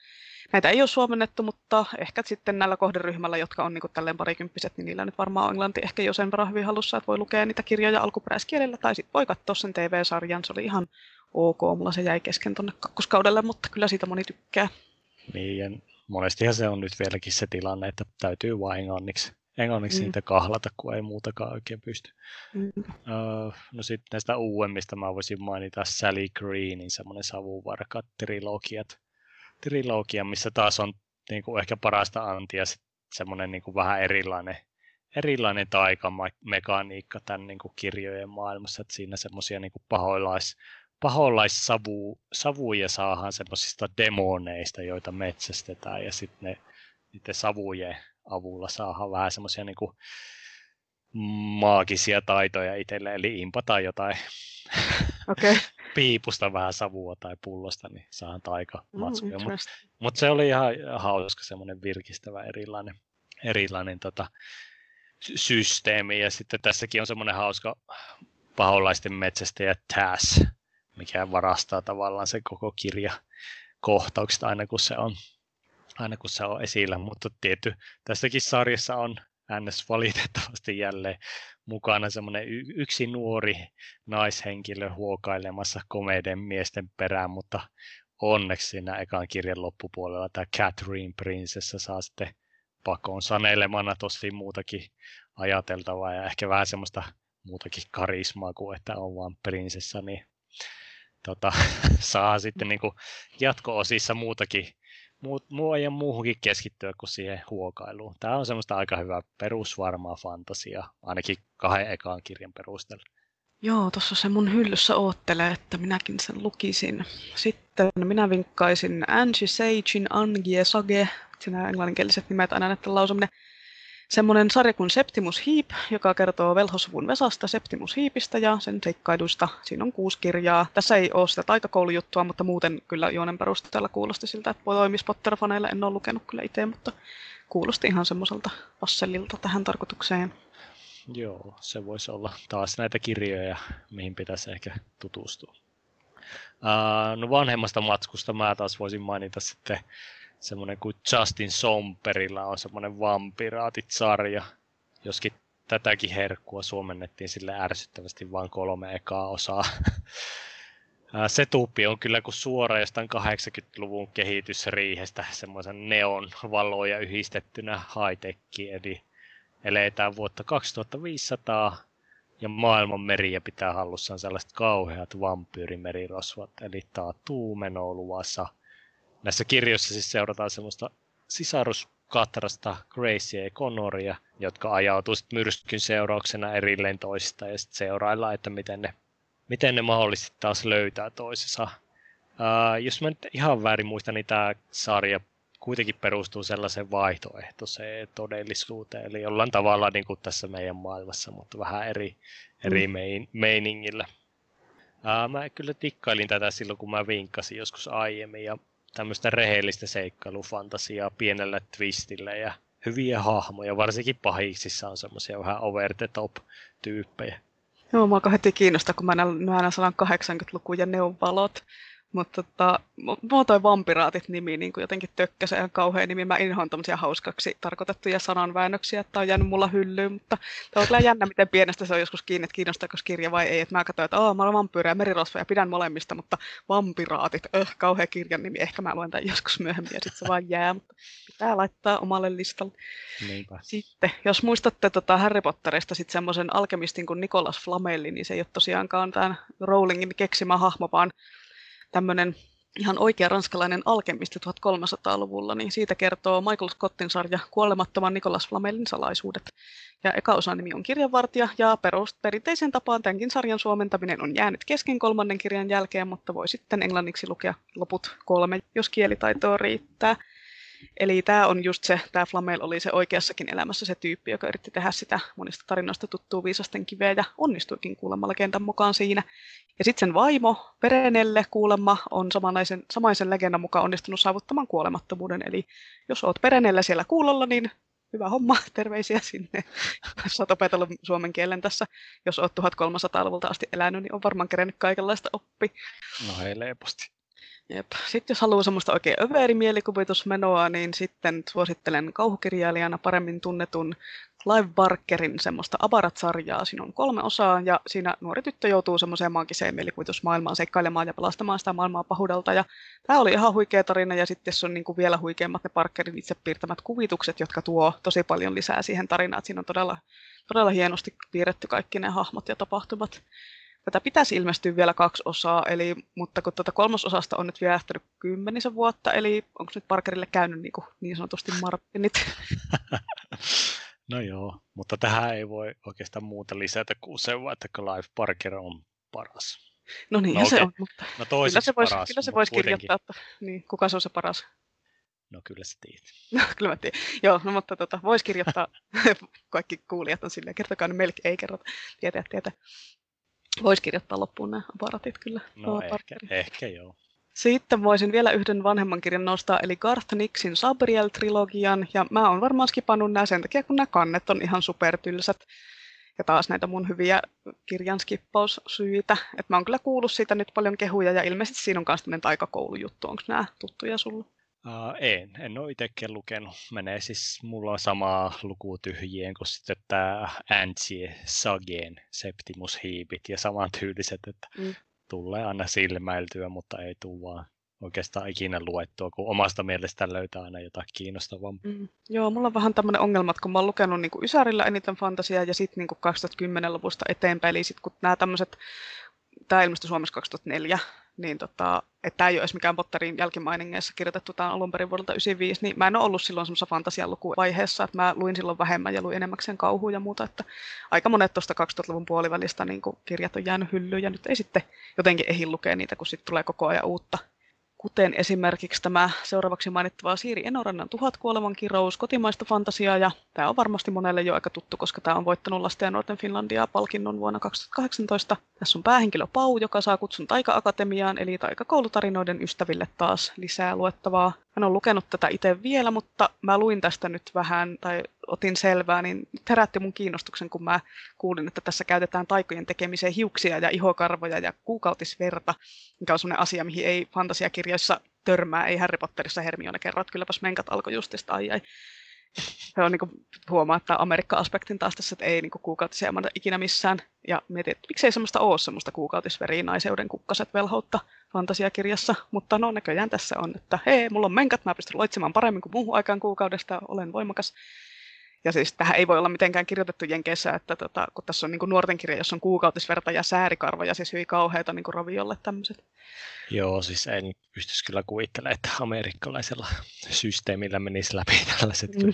Näitä ei ole suomennettu, mutta ehkä sitten näillä kohderyhmällä, jotka on niinku tälleen parikymppiset, niin niillä nyt varmaan on englanti ehkä jo sen verran hyvin halussa, että voi lukea niitä kirjoja alkuperäiskielellä tai sitten voi katsoa sen TV-sarjan. Se oli ihan ok, mulla se jäi kesken tuonne kakkoskaudelle, mutta kyllä siitä moni tykkää. Niin, monestihan se on nyt vieläkin se tilanne, että täytyy vain englanniksi niitä kahlata, kun ei muutakaan oikein pysty. No sitten näistä uudemmista mä voisin mainita Sally Greenin semmoinen Sammon vartija trilogia, missä taas on niinku ehkä parasta antia semmoinen niinku vähän erilainen taikamekaniikka tämän niinku kirjojen maailmassa. Et siinä semmoisia niinku paholaissavuja saadaan semmoisista demoneista, joita metsästetään ja sitten niiden savujen avulla saadaan vähän semmoisia niinku maagisia taitoja itselle, eli impataan jotain piipusta vähän savua tai pullosta, niin saadaan taikamatskuja. Mutta se oli ihan hauska semmoinen virkistävä erilainen systeemi. Ja sitten tässäkin on semmoinen hauska paholaisten metsästäjä Taz, mikä varastaa tavallaan sen koko kirja kohtaukset aina kun se on esillä, mutta tietty tässäkin sarjassa on NS valitettavasti jälleen mukana semmoinen yksi nuori naishenkilö huokailemassa komeiden miesten perään, mutta onneksi siinä ekan kirjan loppupuolella tämä Catherine Princessa saa sitten pakoon sanelemana tosi muutakin ajateltavaa ja ehkä vähän semmoista muutakin karismaa kuin että on vaan prinsessa, niin saa sitten niin kuin jatko-osissa muuhunkin keskittyä kuin siihen huokailuun. Tämä on semmoista aika hyvää perusvarmaa fantasiaa, ainakin kahden ekaan kirjan perusteella. Joo, tuossa se mun hyllyssä oottelee, että minäkin sen lukisin. Sitten minä vinkkaisin Angie Seijin Angie Sage, siinä englanninkieliset nimet aina näiden lausuminen. Semmoinen sarja kuin Septimus Heap, joka kertoo velhosuvun Vesasta, Septimus Heapistä ja sen seikkailuista. Siinä on 6 kirjaa. Tässä ei ole sitä taikakoulujuttua, mutta muuten kyllä juonen perusteella kuulosti siltä, että voi toimisi Potter-faneille. En ole lukenut kyllä itse, mutta kuulosti ihan semmoiselta passelilta tähän tarkoitukseen. Joo, se voisi olla taas näitä kirjoja, mihin pitäisi ehkä tutustua. No vanhemmasta matskusta mä taas voisin mainita sitten semmoinen kuin Justin Somperilla on semmoinen Vampiraatit-sarja. Joskin tätäkin herkkua suomennettiin sille ärsyttävästi vain 3 ekaa osaa. setupi on kyllä kuin suora jostain 80-luvun kehitysriihestä semmoisen neon valoja yhdistettynä high-techiin, eli eletään vuotta 2500 ja maailman meriä pitää hallussaan sellaiset kauheat vampyyrimerirosvat, eli taatuu menoa luvassa. Näissä kirjoissa siis seurataan semmoista sisaruskatrasta Gracea ja Connoria, jotka ajautuu sitten myrskyn seurauksena erilleen toisistaan ja sitten seuraillaan, että miten ne mahdollisesti taas löytää toisensa. Jos mä nyt ihan väärin muistan, niin tämä sarja kuitenkin perustuu sellaiseen vaihtoehtoiseen todellisuuteen, eli jollain tavalla niin kuin tässä meidän maailmassa, mutta vähän eri meiningillä. Mä kyllä tikkailin tätä silloin, kun mä vinkkasin joskus aiemmin, ja tämmöistä rehellistä seikkailufantasiaa pienellä twistillä ja hyviä hahmoja, varsinkin pahiksissa on semmoisia vähän over the top-tyyppejä. Joo, mua heti kiinnostaa, kun mä aina sanon 80-luku ja neonvalot. Mutta mua toi vampiraatit-nimi niin jotenkin tökkäsee ihan kauhean nimi. Mä inhoan tommosia hauskaksi tarkoitettuja sananväännöksiä, että on jäänyt mulla hyllyyn. Mutta tää on kyllä jännä, miten pienestä se on joskus kiinni, että kiinnostaako kirja vai ei. Et mä katsoin, että mä olen vampyyrä ja merirosva ja pidän molemmista, mutta vampiraatit, kauhean kirjan nimi. Ehkä mä luen tämän joskus myöhemmin ja sitten se vaan jää, mutta pitää laittaa omalle listalle. Niinpä. Sitten, jos muistatte Harry Potterista sitten semmoisen alkemistin kuin Nicholas Flamel, niin se ei ole tosiaankaan tämän Rowlingin keksimä hahmo, vaan tämmöinen ihan oikea ranskalainen alkemisti 1300-luvulla, niin siitä kertoo Michael Scottin sarja Kuolemattoman Nicholas Flamelin salaisuudet. Ja eka osan nimi on Kirjanvartija, ja perinteisen tapaan tämänkin sarjan suomentaminen on jäänyt kesken kolmannen kirjan jälkeen, mutta voi sitten englanniksi lukea loput 3, jos kielitaitoa riittää. Eli tämä on just se, tämä Flamel oli se oikeassakin elämässä se tyyppi, joka yritti tehdä sitä monista tarinoista tuttua viisasten kiveä ja onnistuikin kuulemma legendan mukaan siinä. Ja sitten sen vaimo Perenelle kuulemma on samaisen legendan mukaan onnistunut saavuttamaan kuolemattomuuden. Eli jos olet Perenellä siellä kuulolla, niin hyvä homma, terveisiä sinne. Jos olet opetellut suomen kielen tässä, jos olet 1300-luvulta asti elänyt, niin on varmaan kerennyt kaikenlaista oppi. No hei, leiposti. Jep. Sitten jos haluaa semmoista oikein överimielikuvitusmenoa, niin sitten suosittelen kauhukirjailijana paremmin tunnetun Clive Barkerin semmoista Abarat-sarjaa. Siinä on 3 osaa ja siinä nuori tyttö joutuu semmoiseen maagiseen mielikuvitusmaailmaan seikkailemaan ja pelastamaan sitä maailmaa pahuudelta. Ja tämä oli ihan huikea tarina ja sitten se on niin kuin vielä huikeammat ne Barkerin itse piirtämät kuvitukset, jotka tuo tosi paljon lisää siihen tarinaan. Siinä on todella hienosti piirretty kaikki ne hahmot ja tapahtumat. Tätä pitäisi ilmestyä vielä 2 osaa, mutta kun tuota 3. osasta on nyt vielä jähtänyt 10 vuotta, eli onko nyt Parkerille käynyt niin sanotusti markkinit? No joo, mutta tähän ei voi oikeastaan muuta lisätä kuin se, että Clive Barker on paras. No niin, no se on, mutta no kyllä se voisi kirjoittaa, että niin, kuka se on se paras. No kyllä sä tiedät. No kyllä mä tiedän. Joo, no mutta voisi kirjoittaa, kaikki kuulijat on silleen, kertokaa nyt melkein, ei kerrota, tietää. Voisi kirjoittaa loppuun nämä aparatit kyllä. No ehkä joo. Sitten voisin vielä yhden vanhemman kirjan nostaa, eli Garth Nixin Sabriel-trilogian. Ja mä oon varmaan skipannut nämä sen takia, kun nämä kannet on ihan supertylsät. Ja taas näitä mun hyviä kirjanskippaussyitä. Et mä oon kyllä kuullut siitä nyt paljon kehuja, ja ilmeisesti siinä on myös tämmöinen taikakoulujuttu. Onko nämä tuttuja sulla? En ole itsekin lukenut. Menee siis, mulla on samaa lukutyhjien kuin sitten tämä Angie Sagen Septimus Hiipit ja samantyyliset, että tulee aina silmäiltyä, mutta ei tule vaan oikeastaan ikinä luettua, kun omasta mielestä löytää aina jotain kiinnostavampaa. Joo, mulla on vähän tämmöinen ongelma, että kun mä oon lukenut niin kuin ysärillä eniten fantasiaa ja sitten niin kuin 2010-luvusta eteenpäin, eli sitten kun nämä tämmöiset, tämä ilmestyi Suomessa 2004, niin tämä ei ole edes mikään Potterin jälkimainingeissa kirjoitettu, tämä on alun perin vuodelta 1995, niin mä en ole ollut silloin semmoisessa fantasialukuvaiheessa, että mä luin silloin vähemmän ja luin enemmäkseen kauhua ja muuta, että aika monet tuosta 2000-luvun puolivälistä niin kun kirjat on jäänyt hyllyyn ja nyt ei sitten jotenkin ehdi lukea niitä, kun sitten tulee koko ajan uutta. Kuten esimerkiksi tämä seuraavaksi mainittava Siiri Enorannan 1000 kuoleman kirous, kotimaista fantasiaa, ja tämä on varmasti monelle jo aika tuttu, koska tämä on voittanut Lasten ja nuorten Finlandia-palkinnon vuonna 2018. Tässä on päähenkilö Pau, joka saa kutsun Taika-akatemiaan, eli taikakoulutarinoiden ystäville taas lisää luettavaa. Mä en ole lukenut tätä itse vielä, mutta mä luin tästä nyt vähän, tai otin selvää, niin herätti mun kiinnostuksen, kun mä kuulin, että tässä käytetään taikojen tekemiseen hiuksia ja ihokarvoja ja kuukautisverta, mikä on sellainen asia, mihin ei fantasiakirjoissa törmää, ei Harry Potterissa Hermione kerro, että kylläpäs menkat alkoi justista, ai. Se on niinku huomaattaa Amerikka-aspektin taas tässä, että ei niinku kuukautisia emäntä ikinä missään. Ja mietin, että miksei semmoista ole semmoista kuukautisveriä naiseuden kukkaset velhoutta fantasiakirjassa. Mutta no näköjään tässä on, että hei, mulla on menkat, mä pystyn loitsemaan paremmin kuin muuhun aikaan kuukaudesta, olen voimakas. Ja siis tähän ei voi olla mitenkään kirjoitettu jenkeissä, että kun tässä on niinku nuorten kirja, jossa on kuukautisverta ja säärikarvoja, siis hyvin kauheita niinku raviolle tämmöiset. Joo, siis en pystyisi kyllä kuvittelemaan, että amerikkalaisella systeemillä menisi läpi tällaiset. Mm.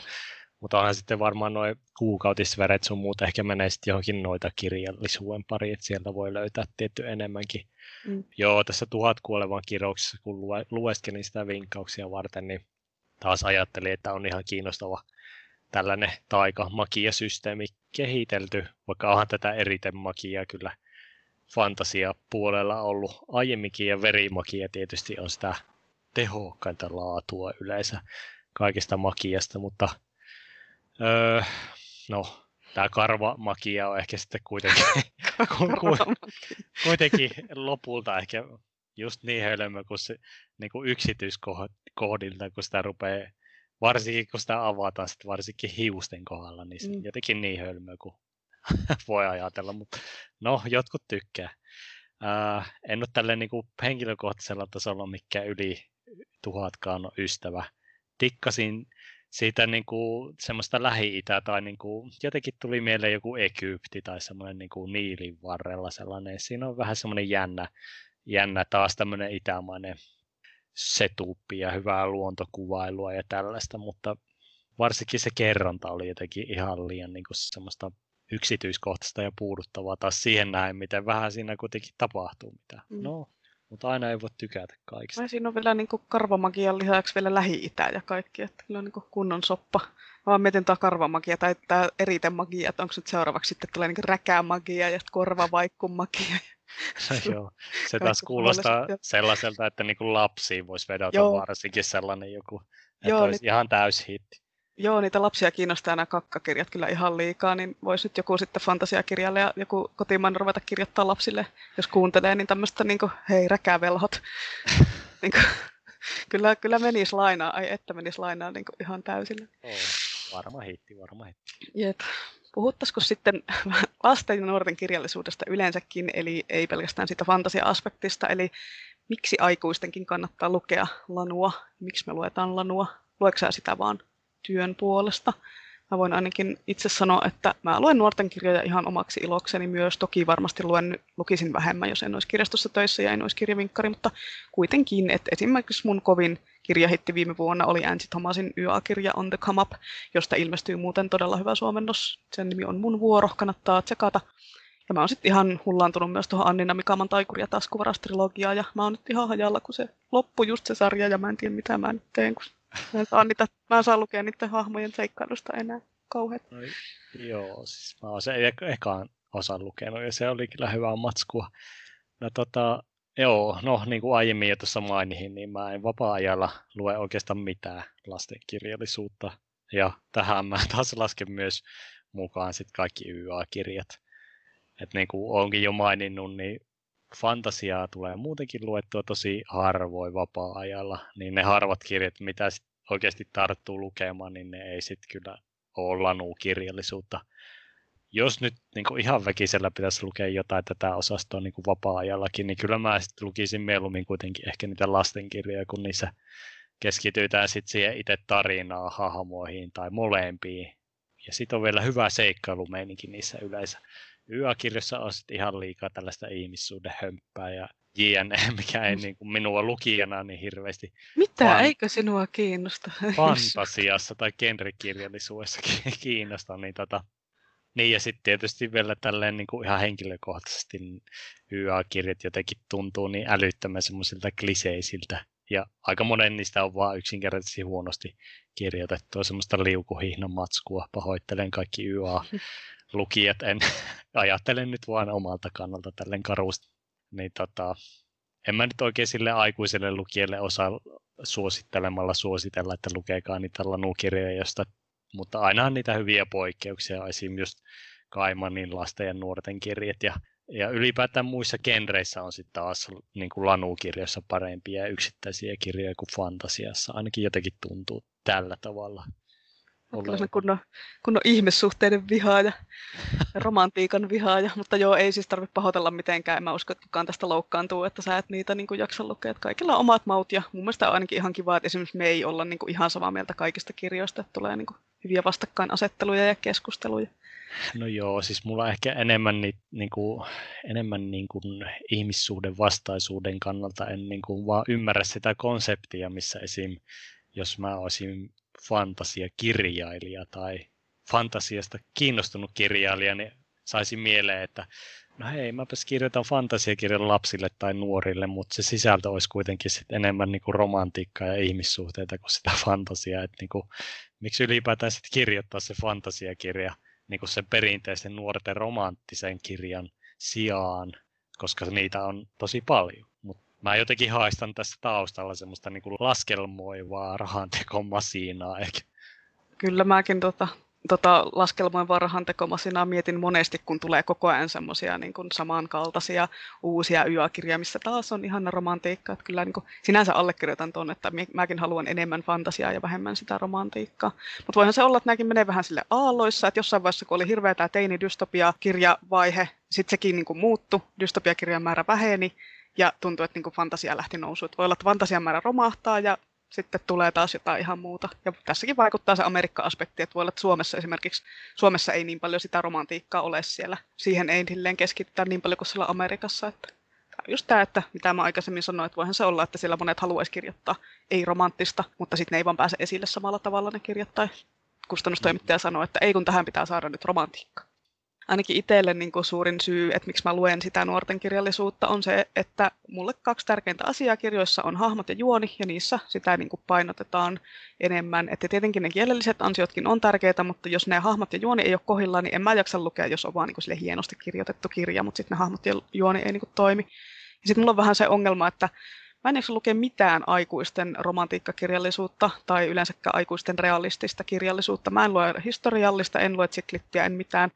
Mutta onhan sitten varmaan nuo kuukautisveret sun muut ehkä menee sitten johonkin noita kirjallisuuden pariin, että sieltä voi löytää tietty enemmänkin. Mm. Joo, tässä 1000 kuolevan kirouksessa, kun lueskelin sitä vinkkauksia varten, niin taas ajattelin, että on ihan kiinnostava tällainen taikamagia-systeemi kehitelty, vaikka onhan tätä eriten magiaa kyllä fantasiapuolella ollut aiemminkin, ja verimagia tietysti on sitä tehokkainta laatua yleensä kaikesta magiasta, mutta no, tämä karvamagia on ehkä sitten kuitenkin lopulta ehkä just niin hölmö kuin se niin kuin yksityiskohdilta, kun sitä rupeaa, varsinkin kun sitä avataan sitten varsinkin hiusten kohdalla, niin se jotenkin niin hölmö kuin voi ajatella, mutta no, jotkut tykkää. En ole tälleen niin kuin henkilökohtaisella tasolla mikään yli 1000 ystävä. Tikkasin siitä niin kuin semmoista Lähi-Itää tai niin kuin, jotenkin tuli mieleen joku Egypti tai semmoinen niin kuin Niilin varrella sellainen. Siinä on vähän semmoinen jännä taas tämmöinen itämainen setupi ja hyvää luontokuvailua ja tällaista, mutta varsinkin se kerronta oli jotenkin ihan liian niin kuin semmoista yksityiskohtaista ja puuduttavaa taas siihen näin, miten vähän siinä kuitenkin tapahtuu mitään. No, mutta aina ei voi tykätä kaikista. Vai siinä on vielä niin kuin karvamagian lisäksi vielä Lähi-Itä ja kaikki, että kyllä on niin kuin kunnon soppa. Mä mietin tämä karvamagia tai tämä eritemagia, että onko nyt seuraavaksi sitten tulee niin kuin räkämagia ja korvavaikkumagia. No joo, se taas kuulostaa sellaiselta, että niin kuin lapsiin voisi vedota varsinkin sellainen joku, että joo, olisi ihan täyshitti. Joo, niitä lapsia kiinnostaa nämä kakkakirjat kyllä ihan liikaa, niin voisi nyt joku sitten fantasiakirjalle ja joku kotimainen ruveta kirjoittaa lapsille, jos kuuntelee, niin tämmöistä niin kuin, hei räkävelhot. Niin kuin, kyllä menisi lainaa, ai että menisi lainaa niin kuin ihan täysillä. Varma hitti. Jep. Puhuttaisiko sitten lasten ja nuorten kirjallisuudesta yleensäkin, eli ei pelkästään siitä fantasia-aspektista, eli miksi aikuistenkin kannattaa lukea lanua, miksi me luetaan lanua, lueksä sitä vaan työn puolesta. Mä voin ainakin itse sanoa, että mä luen nuorten kirjoja ihan omaksi ilokseni myös. Toki varmasti lukisin vähemmän, jos en olisi kirjastossa töissä ja en olisi kirjavinkkari, mutta kuitenkin, että esimerkiksi mun kovin kirjahitti viime vuonna oli Angie Thomasin YA-kirja On the Come Up, josta ilmestyy muuten todella hyvä suomennos. Sen nimi on Mun vuoro, kannattaa tsekata. Ja mä oon sitten ihan hullaantunut myös tuohon Annina Mikaman Taikuri- ja Taskuvarastrilogiaan, ja mä oon nyt ihan hajalla, kun se loppui just se sarja, ja mä en tiedä mitä mä nyt teen, kun mä en saa lukea niiden hahmojen seikkailusta enää kauhean. No, joo, siis mä oon sen ekaan osan lukenut, ja se oli kyllä hyvää matskua. No joo, no niin kuin aiemmin jo tuossa mainihin, niin mä en vapaa-ajalla lue oikeastaan mitään lastenkirjallisuutta. Ja tähän mä taas lasken myös mukaan sit kaikki YA-kirjat. Että niin kuin oonkin jo maininnut, niin fantasiaa tulee muutenkin luettua tosi harvoin vapaa-ajalla. Niin ne harvat kirjat, mitä sit oikeasti tarttuu lukemaan, niin ne ei sitten kyllä ole lanukirjallisuutta. Jos nyt niin kuin ihan väkisellä pitäisi lukea jotain tätä osastoa niin kuin vapaa-ajallakin, niin kyllä mä sitten lukisin mieluummin kuitenkin ehkä niitä lastenkirjoja, kun niissä keskitytään sitten siihen itse tarinaa, hahmoihin tai molempiin. Ja sitten on vielä hyvä seikkailumeininki niissä yleensä. YA-kirjoissa on sitten ihan liikaa tällaista ihmissuhdehömppää ja JNE, mikä ei niin kuin minua lukijana niin hirveästi. Mitä? Eikö sinua kiinnosta? Fantasiassa tai genrekirjallisuudessa kiinnosta, niin Niin, ja sitten tietysti vielä tälleen niin kuin ihan henkilökohtaisesti YA-kirjat jotenkin tuntuu niin älyttömän semmoisilta kliseisiltä. Ja aika monen niistä on vaan yksinkertaisesti huonosti kirjoitettua semmoista liukuhihnan matskua. Pahoittelen kaikki YA-lukijat, en ajattele nyt vaan omalta kannalta tälleen karusti. Niin en mä nyt oikein sille aikuiselle lukijalle osaa suositella, että lukekaa niitä lanukirjoja, josta. Mutta ainahan niitä hyviä poikkeuksia, esimerkiksi just Kaimanin lasten ja nuorten kirjat. Ja ylipäätään muissa genreissä on sitten taas niin kuin lanukirjoissa parempia yksittäisiä kirjoja kuin fantasiassa. Ainakin jotenkin tuntuu tällä tavalla. Kyllä kunnon ihmissuhteiden vihaaja ja romantiikan vihaaja, mutta joo, ei siis tarvitse pahoitella mitenkään. En mä usko, että kukaan tästä loukkaantuu, että sä et niitä niin kuin jaksa lukea. Että kaikilla on omat maut ja mun mielestä on ainakin ihan kiva, että esimerkiksi me ei olla niin kuin ihan samaa mieltä kaikista kirjoista, että tulee niin kuin hyviä vastakkainasetteluja ja keskusteluja. No joo, siis mulla ehkä enemmän ihmissuuden vastaisuuden kannalta en niin kuin vaan ymmärrä sitä konseptia, missä esim. Jos mä olisin fantasiakirjailija tai fantasiasta kiinnostunut kirjailija, niin saisin mieleen, että no hei, mäpäs kirjoitan fantasiakirjan lapsille tai nuorille, mutta se sisältö olisi kuitenkin sit enemmän niinku romantiikkaa ja ihmissuhteita kuin sitä fantasiaa. Et niinku, miksi ylipäätään sit kirjoittaa se fantasiakirja niinku sen perinteisen nuorten romanttisen kirjan sijaan, koska niitä on tosi paljon. Mä jotenkin haistan tässä taustalla semmoista niin kuin laskelmoivaa rahantekomasinaa ehkä. Kyllä mäkin tota laskelmoivaa rahantekomasinaa mietin monesti, kun tulee koko ajan semmoisia niin kuin samankaltaisia uusia YA-kirjoja, missä taas on ihana romantiikkaa. Että kyllä niin kuin sinänsä allekirjoitan tuon, että mäkin haluan enemmän fantasiaa ja vähemmän sitä romantiikkaa. Mutta voihan se olla, että nämäkin menee vähän sille aalloissa, että jossain vaiheessa, kun oli hirveä tämä teini-dystopia-kirjavaihe, sitten sekin niin kuin muuttui, dystopiakirjan määrä väheni. Ja tuntuu, että niin fantasia lähti nousuun. Voi olla, että fantasian määrä romahtaa ja sitten tulee taas jotain ihan muuta. Ja tässäkin vaikuttaa se Amerikka-aspekti, että voi olla, että Suomessa esimerkiksi, Suomessa ei niin paljon sitä romantiikkaa ole siellä. Siihen ei keskitytä niin paljon kuin siellä Amerikassa. Että just tämä, että mitä mä aikaisemmin sanoin, että voihan se olla, että siellä monet haluaisi kirjoittaa ei-romanttista, mutta sitten ne ei vaan pääse esille samalla tavalla ne kirjat. Tai kustannustoimittaja sanoo, että ei kun tähän pitää saada nyt romantiikkaa. Ainakin itselle niin kuin suurin syy, että miksi mä luen sitä nuorten kirjallisuutta, on se, että mulle kaksi tärkeintä asiaa kirjoissa on hahmot ja juoni, ja niissä sitä niin kuin painotetaan enemmän. Että tietenkin ne kielelliset ansiotkin on tärkeitä, mutta jos ne hahmot ja juoni ei ole kohdillaan, niin en mä jaksa lukea, jos on vaan niin kuin sille hienosti kirjoitettu kirja, mutta sitten ne hahmot ja juoni ei niin kuin toimi. Ja sitten mulla on vähän se ongelma, että mä en jaksa lukea mitään aikuisten romantiikkakirjallisuutta tai yleensäkään aikuisten realistista kirjallisuutta. Mä en lue historiallista, en lue tsiklittiä, en mitään.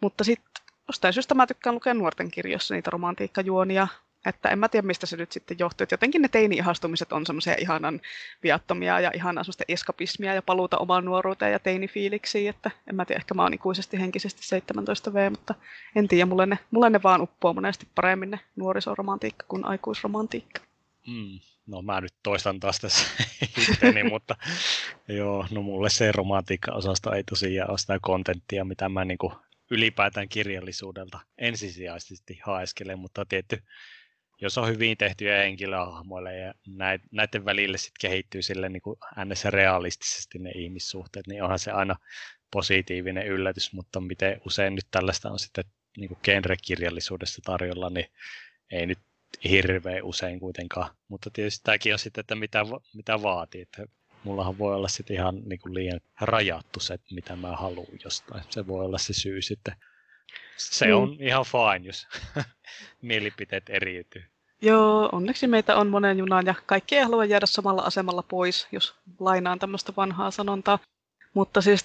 Mutta sitten jostain syystä mä tykkään lukea nuorten kirjoissa niitä romantiikkajuonia, että en mä tiedä mistä se nyt sitten johtuu. Et jotenkin ne teini-ihastumiset on semmoisia ihanan viattomia ja ihanaa semmoista eskapismia ja paluuta omaan nuoruuteen ja teinifiiliksiin, että en mä tiedä, ehkä mä oon ikuisesti henkisesti 17V, mutta en tiedä, mulle ne vaan uppoo monesti paremmin ne nuorisoromantiikka kuin aikuisromantiikka. No mä nyt toistan taas tässä itseäni, mutta joo, no mulle se romantiikka-osasta ei tosiaan ole sitä kontenttia, mitä mä niinku ylipäätään kirjallisuudelta ensisijaisesti haeskele, mutta tietty, jos on hyvin tehtyjä henkilöhahmoille ja näiden välille sitten kehittyy sille niin kuin ns. Realistisesti ne ihmissuhteet, niin onhan se aina positiivinen yllätys, mutta miten usein nyt tällaista on sitten niin kuin genrekirjallisuudessa tarjolla, niin ei nyt hirveän usein kuitenkaan, mutta tietysti tämäkin on sitten, että mitä vaatii, että mullahan voi olla sitten ihan niin kuin liian rajattu se, että mitä mä haluan jostain. Se voi olla se syy sitten. Se on ihan fine, jos mielipiteet eriytyy. Joo, onneksi meitä on monen junaan ja kaikki ei halua jäädä samalla asemalla pois, jos lainaan tämmöistä vanhaa sanontaa. Mutta siis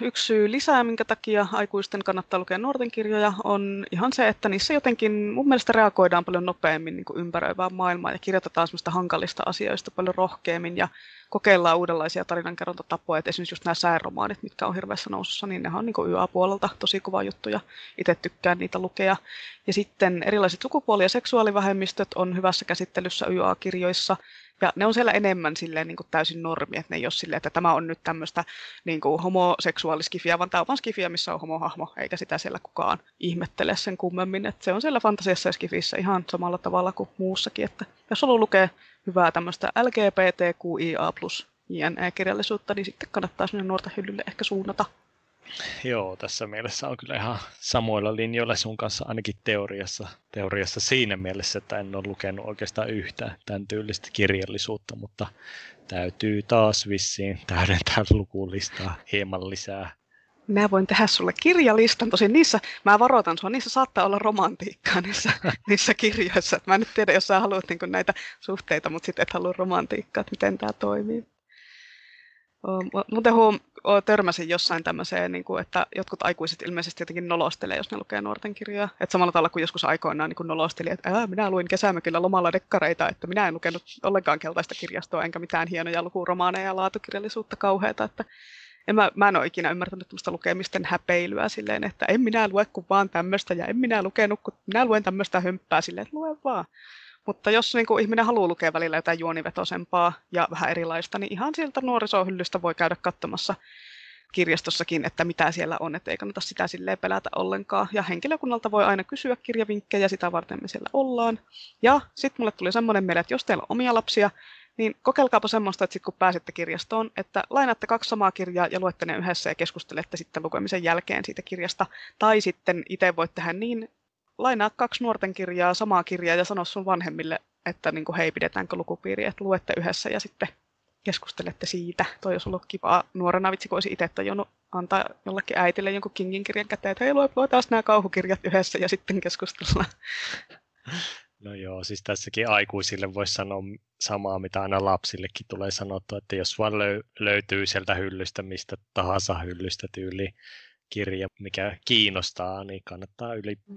yksi syy lisää, minkä takia aikuisten kannattaa lukea nuorten kirjoja, on ihan se, että niissä jotenkin mun mielestä reagoidaan paljon nopeammin niin kuin ympäröivään maailmaan ja kirjoitetaan semmoista hankalista asioista paljon rohkeammin ja kokeillaan uudenlaisia tarinankerrontatapoja. Et esimerkiksi just nämä sääromaanit, mitkä on hirveässä nousussa, niin nehän on niin kuin YA-puolelta tosi kova juttu ja itse tykkään niitä lukea. Ja sitten erilaiset sukupuoli- ja seksuaalivähemmistöt on hyvässä käsittelyssä YA-kirjoissa. Ja ne on siellä enemmän silleen, niin kuin täysin normi, että ne ei ole silleen, että tämä on nyt tämmöistä niin kuin homoseksuaaliskifiä, vaan tämä on vaan skifiä, missä on homohahmo, eikä sitä siellä kukaan ihmettele sen kummemmin. Että se on siellä fantasiassa ja skifissä ihan samalla tavalla kuin muussakin. Että jos haluaa lukea hyvää tämmöistä LGBTQIA plus JNE-kirjallisuutta, niin sitten kannattaa sinne nuorten hyllylle ehkä suunnata. Joo, tässä mielessä on kyllä ihan samoilla linjoilla sun kanssa ainakin teoriassa siinä mielessä, että en ole lukenut oikeastaan yhtään tämän tyylistä kirjallisuutta, mutta täytyy taas vissiin täydentää lukulistaa hieman lisää. Mä voin tehdä sulle kirjalistan, tosin niissä, mä varoitan sua, niissä saattaa olla romantiikkaa niissä kirjoissa. Et mä en nyt tiedä, jos sä haluat niinku näitä suhteita, mutta sitten et halua romantiikkaa, että miten tämä toimii. Muuten törmäsin jossain tämmöiseen, että jotkut aikuiset ilmeisesti jotenkin nolostelee, jos ne lukee nuorten kirjoja. Että samalla tavalla kuin joskus aikoinaan nolosteli, että minä luin kesämökillä lomalla dekkareita, että minä en lukenut ollenkaan keltaista kirjastoa, enkä mitään hienoja lukuromaaneja ja laatukirjallisuutta kauheata. Että Mä en ole ikinä ymmärtänyt tämmöistä lukemisten häpeilyä silleen, että en minä lue kuin vaan tämmöistä ja en minä lukenut, kun minä luen tämmöistä hömppää silleen, että luen vaan. Mutta jos niin kuin ihminen haluaa lukea välillä jotain juonivetosempaa ja vähän erilaista, niin ihan sieltä nuorisohyllystä voi käydä katsomassa kirjastossakin, että mitä siellä on, että ei kannata sitä silleen pelätä ollenkaan. Ja henkilökunnalta voi aina kysyä kirjavinkkejä, sitä varten me siellä ollaan. Ja sitten mulle tuli semmoinen mieleen, että jos teillä on omia lapsia, niin kokeilkaapa semmoista, että sit kun pääsette kirjastoon, että lainaatte 2 samaa kirjaa ja luette ne yhdessä ja keskustelette sitten lukemisen jälkeen siitä kirjasta. Tai sitten itse voit tehdä niin, lainaa 2 nuorten kirjaa, samaa kirjaa ja sano sun vanhemmille, että niin kuin, hei, pidetäänkö lukupiiriä, että luette yhdessä ja sitten keskustelette siitä. Toi olisi ollut kivaa nuorena, vitsi kun olisi itse tajonnut antaa jollekin äitille jonkun Kingin kirjan käteen, että hei, luetaan nämä kauhukirjat yhdessä ja sitten keskustellaan. No joo, siis tässäkin aikuisille voisi sanoa samaa, mitä aina lapsillekin tulee sanottua, että jos vaan löytyy sieltä hyllystä, mistä tahansa hyllystä tyyliin kirja, mikä kiinnostaa, niin kannattaa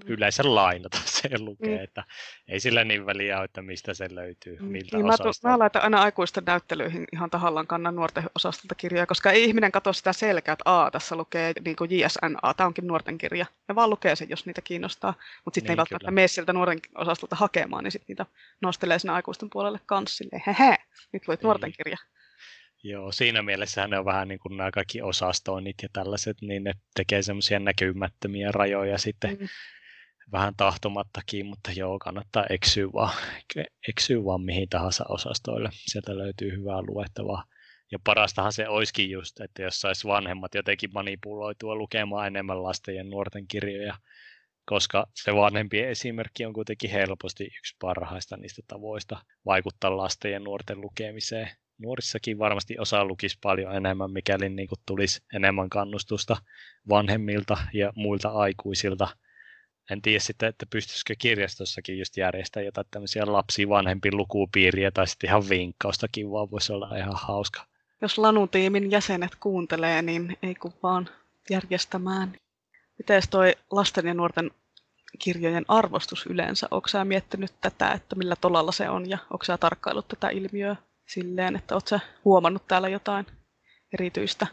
yleensä lainata sen lukea, että ei sillä niin väliä ole, että mistä se löytyy, miltä osasta. Mä laitan aina aikuisten näyttelyihin ihan tahallaan kannan nuorten osastolta kirjoja, koska ei ihminen katso sitä selkää, että tässä lukee niin kuin JSNA, tämä onkin nuorten kirja, ja vaan lukee sen, jos niitä kiinnostaa, mutta sitten niin, ei välttämättä mene sieltä nuorten osastolta hakemaan, niin sitten niitä nostelee sinne aikuisten puolelle kanssa, silleen, hehe, nyt luit nuorten kirja. Joo, siinä mielessähän ne on vähän niin kuin nämä kaikki osastoinnit ja tällaiset, niin ne tekee semmoisia näkymättömiä rajoja sitten vähän tahtomattakin, mutta joo, kannattaa eksyä vaan mihin tahansa osastoille. Sieltä löytyy hyvää luettavaa. Ja parastahan se olisikin just, että jos sais vanhemmat jotenkin manipuloitua lukemaan enemmän lasten ja nuorten kirjoja, koska se vanhempien esimerkki on kuitenkin helposti yksi parhaista niistä tavoista vaikuttaa lasten ja nuorten lukemiseen. Nuorissakin varmasti osa lukisi paljon enemmän, mikäli niin kuin tulisi enemmän kannustusta vanhemmilta ja muilta aikuisilta. En tiedä sitten, että pystyisikö kirjastossakin just järjestämään jotain tämmöisiä lapsi-vanhempi lukupiiriä tai sitten ihan vinkkaustakin, vaan voisi olla ihan hauska. Jos Lanu-tiimin jäsenet kuuntelee, niin ei kun vaan järjestämään. Mites toi lasten ja nuorten kirjojen arvostus yleensä? Oletko sä miettinyt tätä, että millä tolalla se on ja oletko sä tarkkaillut tätä ilmiöä? Silleen, että oletko sä huomannut täällä jotain erityistä,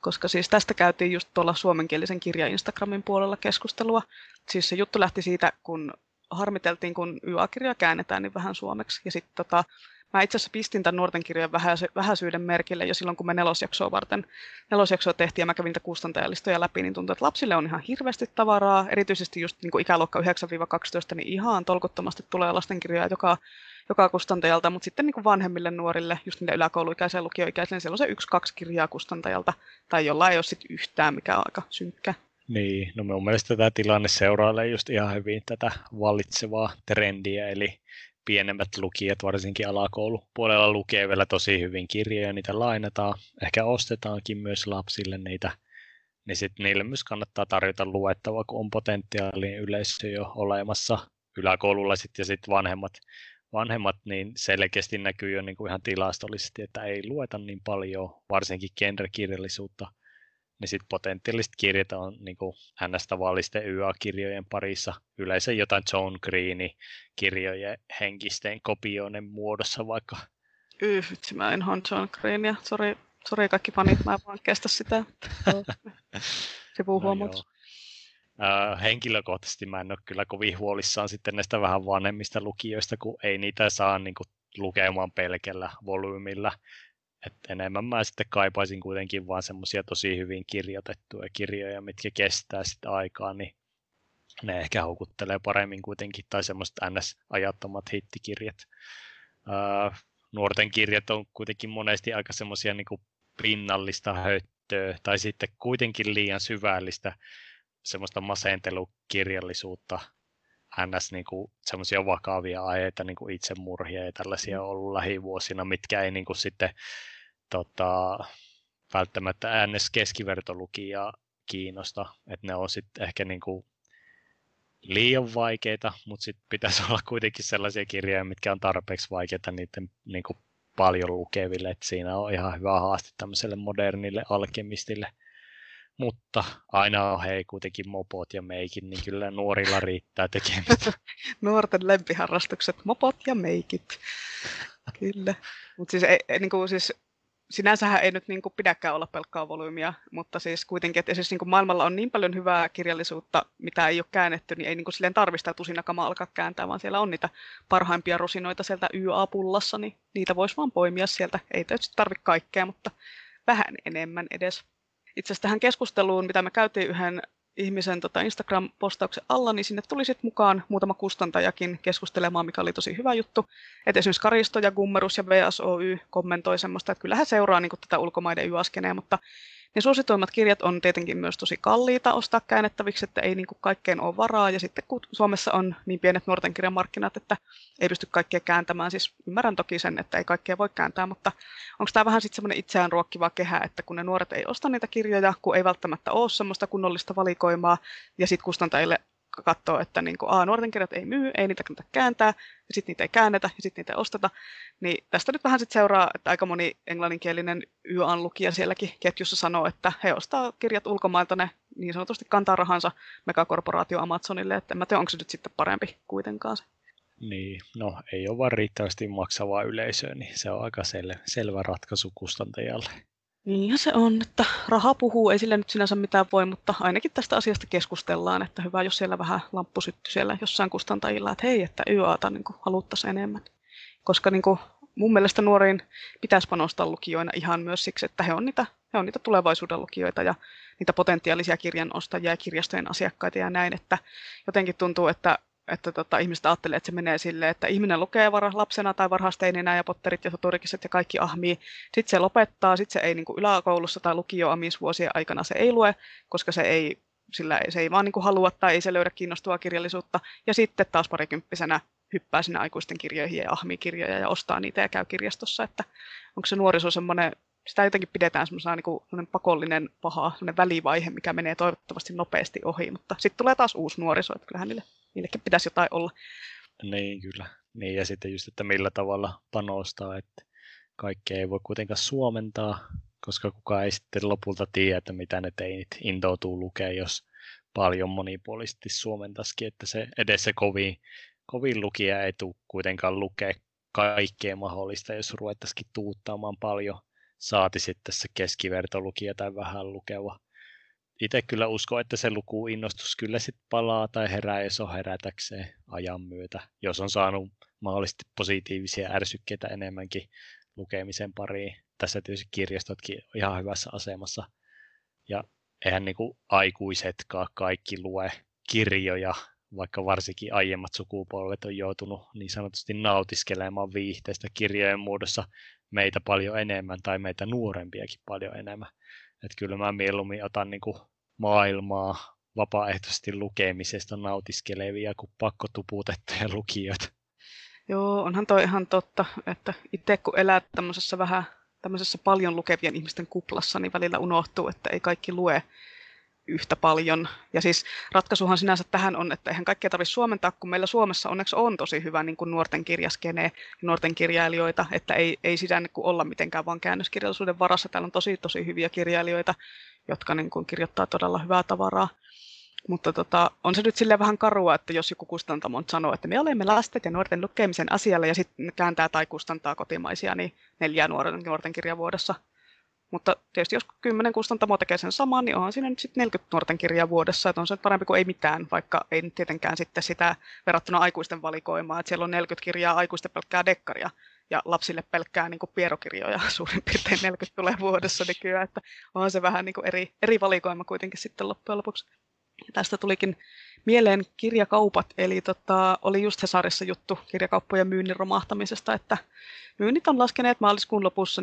koska siis tästä käytiin just tuolla suomenkielisen kirjan Instagramin puolella keskustelua. Siis se juttu lähti siitä, kun harmiteltiin, kun YA-kirja käännetään niin vähän suomeksi. Ja sitten mä itse asiassa pistin tämän nuorten kirjan vähäisyyden merkille jo silloin, kun me nelosjaksoa tehtiin ja mä kävin niitä kustantajalistoja läpi, niin tuntuu, että lapsille on ihan hirveästi tavaraa. Erityisesti just niin kuin ikäluokka 9-12, niin ihan tolkuttomasti tulee lastenkirjoja, joka kustantajalta, mutta sitten niin kuin vanhemmille nuorille, just niille yläkouluikäisille ja lukioikäisille, siellä on se 1-2 kirjaa kustantajalta, tai jollain ei ole sitten yhtään, mikä on aika synkkä. Niin, no mun mielestä tämä tilanne seurailee just ihan hyvin tätä vallitsevaa trendiä, eli pienemmät lukijat, varsinkin alakoulupuolella lukee vielä tosi hyvin kirjoja, niitä lainataan, ehkä ostetaankin myös lapsille niitä, niin sitten niille myös kannattaa tarjota luettavaa, kun on potentiaalinen yleisö jo olemassa yläkoululla ja sitten vanhemmat niin selkeästi näkyy jo niin kuin ihan tilastollisesti, että ei lueta niin paljon, varsinkin genrekirjallisuutta, niin sitten potentiaaliset kirjat on niin kuin NS-tavallisten YA-kirjojen parissa yleensä jotain John Greenin kirjojen henkisten kopioiden muodossa vaikka. Vitsi, mä en ole John Greenia. Sori kaikki fanit, mä en vaan kestä sitä. Sivuhuomautus. Henkilökohtaisesti mä en ole kyllä kovin huolissaan sitten näistä vähän vanhemmista lukijoista, kun ei niitä saa niin kuin lukemaan pelkällä volyymillä. Et enemmän mä sitten kaipaisin kuitenkin vaan semmoisia tosi hyvin kirjoitettuja kirjoja, mitkä kestää sitten aikaa, niin ne ehkä houkuttelee paremmin kuitenkin, tai semmoiset NS-ajattomat hittikirjat. Nuorten kirjat on kuitenkin monesti aika semmoisia niin kuin pinnallista höttöä, tai sitten kuitenkin liian syvällistä, semmoista masentelukirjallisuutta, ns. Niin kuin semmoisia vakavia aiheita, niin kuin itsemurhia ja tällaisia on ollut lähivuosina, mitkä ei niin kuin sitten välttämättä ns. Keskivertolukijaa kiinnosta. Että ne on sitten ehkä niin kuin liian vaikeita, mutta sitten pitäisi olla kuitenkin sellaisia kirjoja, mitkä on tarpeeksi vaikeita niiden niin kuin paljon lukeville. Et siinä on ihan hyvä haaste tämmöiselle modernille alkemistille. Mutta aina on hei kuitenkin mopot ja meikin, niin kyllä nuorilla riittää tekemistä. Nuorten lempiharrastukset, mopot ja meikit. Kyllä. Mutta siis, niin siis sinänsähän ei nyt niin kuin pidäkään olla pelkkää volyymia, mutta siis kuitenkin, että esimerkiksi niin kuin maailmalla on niin paljon hyvää kirjallisuutta, mitä ei ole käännetty, niin ei niin kuin silleen tarvista tusinakamaa alkaa kääntää, vaan siellä on niitä parhaimpia rusinoita sieltä YA-pullassa, niin niitä voisi vaan poimia sieltä. Ei tietysti tarvitse kaikkea, mutta vähän enemmän edes. Itse asiassa tähän keskusteluun, mitä me käytiin yhden ihmisen Instagram-postauksen alla, niin sinne tuli sitten mukaan muutama kustantajakin keskustelemaan, mikä oli tosi hyvä juttu. Et esimerkiksi Karisto ja Gummerus ja VSOY kommentoi semmoista, että kyllähän seuraa niin kuin tätä ulkomaiden y-askeneä, mutta ne suosituimmat kirjat on tietenkin myös tosi kalliita ostaa käännettäviksi, että ei niin kuin kaikkeen ole varaa. Ja sitten kun Suomessa on niin pienet nuorten kirjamarkkinat, että ei pysty kaikkea kääntämään, siis ymmärrän toki sen, että ei kaikkea voi kääntää, mutta onko tämä vähän sitten semmoinen itseään ruokkiva kehä, että kun ne nuoret ei osta niitä kirjoja, kun ei välttämättä ole semmoista kunnollista valikoimaa, ja sitten kustantajille katsoo, että niin kuin, nuorten kirjat ei myy, ei niitä kannata kääntää, ja sitten niitä ei käännetä, ja sitten niitä ei osteta. Niin tästä nyt vähän sitten seuraa, että aika moni englanninkielinen YA-lukija sielläkin ketjussa sanoo, että he ostaa kirjat ulkomailta, ne niin sanotusti kantaa rahansa megakorporaatio Amazonille, että en mä tiedä, onko se nyt sitten parempi kuitenkaan se. Niin, no ei ole vaan riittävästi maksavaa yleisöä, niin se on aika selvä ratkaisu kustantajalle. Niin ja se on, että raha puhuu, ei sillä nyt sinänsä mitään voi, mutta ainakin tästä asiasta keskustellaan, että hyvä, jos siellä vähän lamppu syttyi siellä jossain kustantajilla, että hei, että YAta niin haluttaisiin enemmän. Koska niin kuin, mun mielestä nuoriin pitäisi panostaa lukijoina ihan myös siksi, että he on niitä tulevaisuuden lukijoita ja niitä potentiaalisia kirjanostajia ja kirjastojen asiakkaita ja näin, että jotenkin tuntuu, että ihmiset ajattelee, että se menee silleen, että ihminen lukee lapsena tai varhaisteininä ja potterit ja soturikset ja kaikki ahmii. Sitten se lopettaa, sitten se ei niin kuin yläkoulussa tai lukioamisvuosien aikana se ei lue, koska se ei vaan niin kuin halua tai ei se löydä kiinnostavaa kirjallisuutta. Ja sitten taas parikymppisenä hyppää sinne aikuisten kirjoihin ja ahmii kirjoja ja ostaa niitä ja käy kirjastossa. Että onko se nuoriso semmoinen, sitä jotenkin pidetään semmoisena niin kuin pakollinen paha, semmoinen välivaihe, mikä menee toivottavasti nopeasti ohi. Mutta sitten tulee taas uusi nuoriso, että kyllähän niillekin pitäisi jotain olla. Niin, kyllä. Niin, ja sitten just, että millä tavalla panostaa, että kaikkea ei voi kuitenkaan suomentaa, koska kukaan ei sitten lopulta tiedä, että mitä ne teinit intoutuu lukea, jos paljon monipuolisesti suomentaisikin, että se edes se kovin lukija ei tule kuitenkaan lukea kaikkea mahdollista, jos ruvettaisikin tuuttaamaan paljon, saati sitten se keskivertolukija tai vähän lukeva. Itse kyllä uskon, että se lukuinnostus kyllä sitten palaa tai herää, jos on herätäkseen ajan myötä, jos on saanut mahdollisesti positiivisia ärsykkeitä enemmänkin lukemisen pariin. Tässä tietysti kirjastotkin on ihan hyvässä asemassa. Ja eihän niin kuin aikuisetkaan kaikki lue kirjoja, vaikka varsinkin aiemmat sukupolvet on joutunut niin sanotusti nautiskelemaan viihteistä kirjojen muodossa meitä paljon enemmän tai meitä nuorempiakin paljon enemmän. Että kyllä mä mieluummin otan niin kuin maailmaa vapaaehtoisesti lukemisesta nautiskelevia kuin pakkotuputettuja lukijoita. Joo, onhan toi ihan totta, että itse kun elää tämmöisessä paljon lukevien ihmisten kuplassa, niin välillä unohtuu, että ei kaikki lue yhtä paljon. Ja siis ratkaisuhan sinänsä tähän on, että eihän kaikkea tarvitse suomentaa, kun meillä Suomessa onneksi on tosi hyvä niin kuin nuorten kirjaskenee ja nuorten kirjailijoita, että ei sitä niin kuin olla mitenkään vaan käännöskirjallisuuden varassa. Täällä on tosi hyviä kirjailijoita, jotka niin kuin kirjoittaa todella hyvää tavaraa. Mutta on se nyt silleen vähän karua, että jos joku kustantamo sanoo, että me olemme lasten ja nuorten lukemisen asialla ja sitten kääntää tai kustantaa kotimaisia, niin 4 nuorten kirjaa vuodessa. Mutta tietysti jos 10 kustantamo tekee sen saman, niin onhan siinä nyt sitten 40 nuorten kirjaa vuodessa, että on se parempi kuin ei mitään, vaikka ei nyt tietenkään sitten sitä verrattuna aikuisten valikoimaa, että siellä on 40 kirjaa aikuisten pelkkää dekkaria ja lapsille pelkkää niin kuin pierokirjoja suurin piirtein 40 tulee vuodessa nykyään, että onhan se vähän niin kuin eri valikoima kuitenkin sitten loppujen lopuksi. Ja tästä tulikin mieleen kirjakaupat, eli oli just Hesarissa juttu kirjakauppojen myynnin romahtamisesta, että myynnit on laskeneet maaliskuun lopussa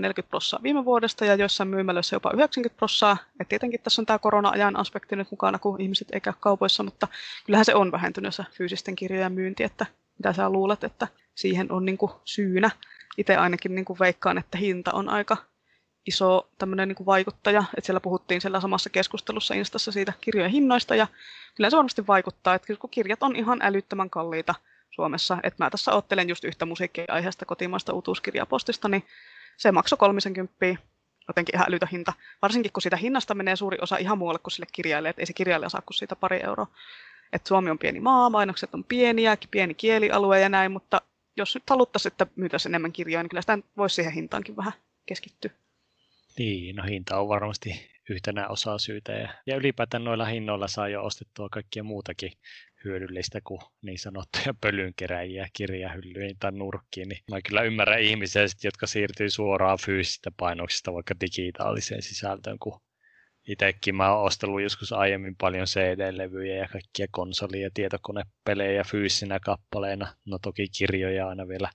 40% viime vuodesta ja joissain myymälöissä jopa 90%. Et tietenkin tässä on tämä korona-ajan aspekti nyt mukana, kun ihmiset ei käy kaupoissa, mutta kyllähän se on vähentynyt se fyysisten kirjojen myynti, että mitä sä luulet, että siihen on niinku syynä. Itse ainakin niinku veikkaan, että hinta on aika iso tämmöinen niin kuin vaikuttaja, että siellä puhuttiin siellä samassa keskustelussa Instassa siitä kirjojen hinnoista, ja kyllä se varmasti vaikuttaa, että kun kirjat on ihan älyttömän kalliita Suomessa, että mä tässä ottelen just yhtä musiikkiaiheesta kotimaista uutuuskirjapostista, niin se maksoi 30, jotenkin ihan älytä hinta, varsinkin kun siitä hinnasta menee suuri osa ihan muualle kuin sille kirjailijalle, että ei se kirjailija saa kuin siitä 2 euroa, että Suomi on pieni maa, mainokset on pieniä, pieni kielialue ja näin, mutta jos nyt haluttaisiin, että myytäisiin enemmän kirjoja, niin kyllä sitä voisi siihen hintaankin vähän keskittyä. Niin, no hinta on varmasti yhtenä osasyytä ja ylipäätään noilla hinnoilla saa jo ostettua kaikkia muutakin hyödyllistä kuin niin sanottuja pölynkeräjiä kirjahyllyyn tai nurkkiin. Niin mä kyllä ymmärrän ihmisiä, jotka siirtyy suoraan fyysisistä painoksista vaikka digitaaliseen sisältöön, kun itsekin mä oon ostellut joskus aiemmin paljon CD-levyjä ja kaikkia konsoli- ja tietokonepelejä fyysisinä kappaleina. No toki kirjoja aina vielä,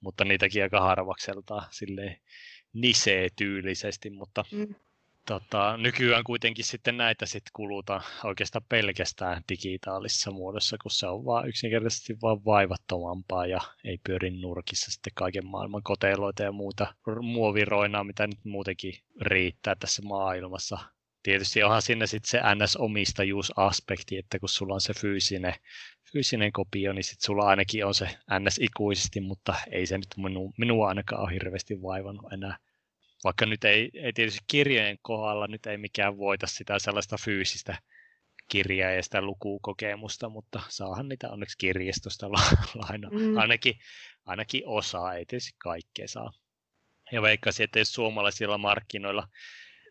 mutta niitäkin aika harvakseltaan silleen nisee-tyylisesti, mutta nykyään kuitenkin sitten näitä sit kulutaan oikeastaan pelkästään digitaalisessa muodossa, kun se on vaan yksinkertaisesti vaan vaivattomampaa ja ei pyöri nurkissa sitten kaiken maailman koteloita ja muuta muoviroinaa, mitä nyt muutenkin riittää tässä maailmassa. Tietysti onhan siinä sitten se NS-omistajuusaspekti, että kun sulla on se fyysinen kopio, niin sitten sulla ainakin on se NS ikuisesti, mutta ei se nyt minua ainakaan ole hirveästi vaivannut enää. Vaikka nyt ei tietysti kirjojen kohdalla nyt ei mikään voita sitä sellaista fyysistä kirjaa ja sitä lukukokemusta, mutta saahan niitä onneksi kirjastosta lainaa. Ainakin osaa, ei tietysti kaikkea saa. Ja veikkaisin, että jos suomalaisilla markkinoilla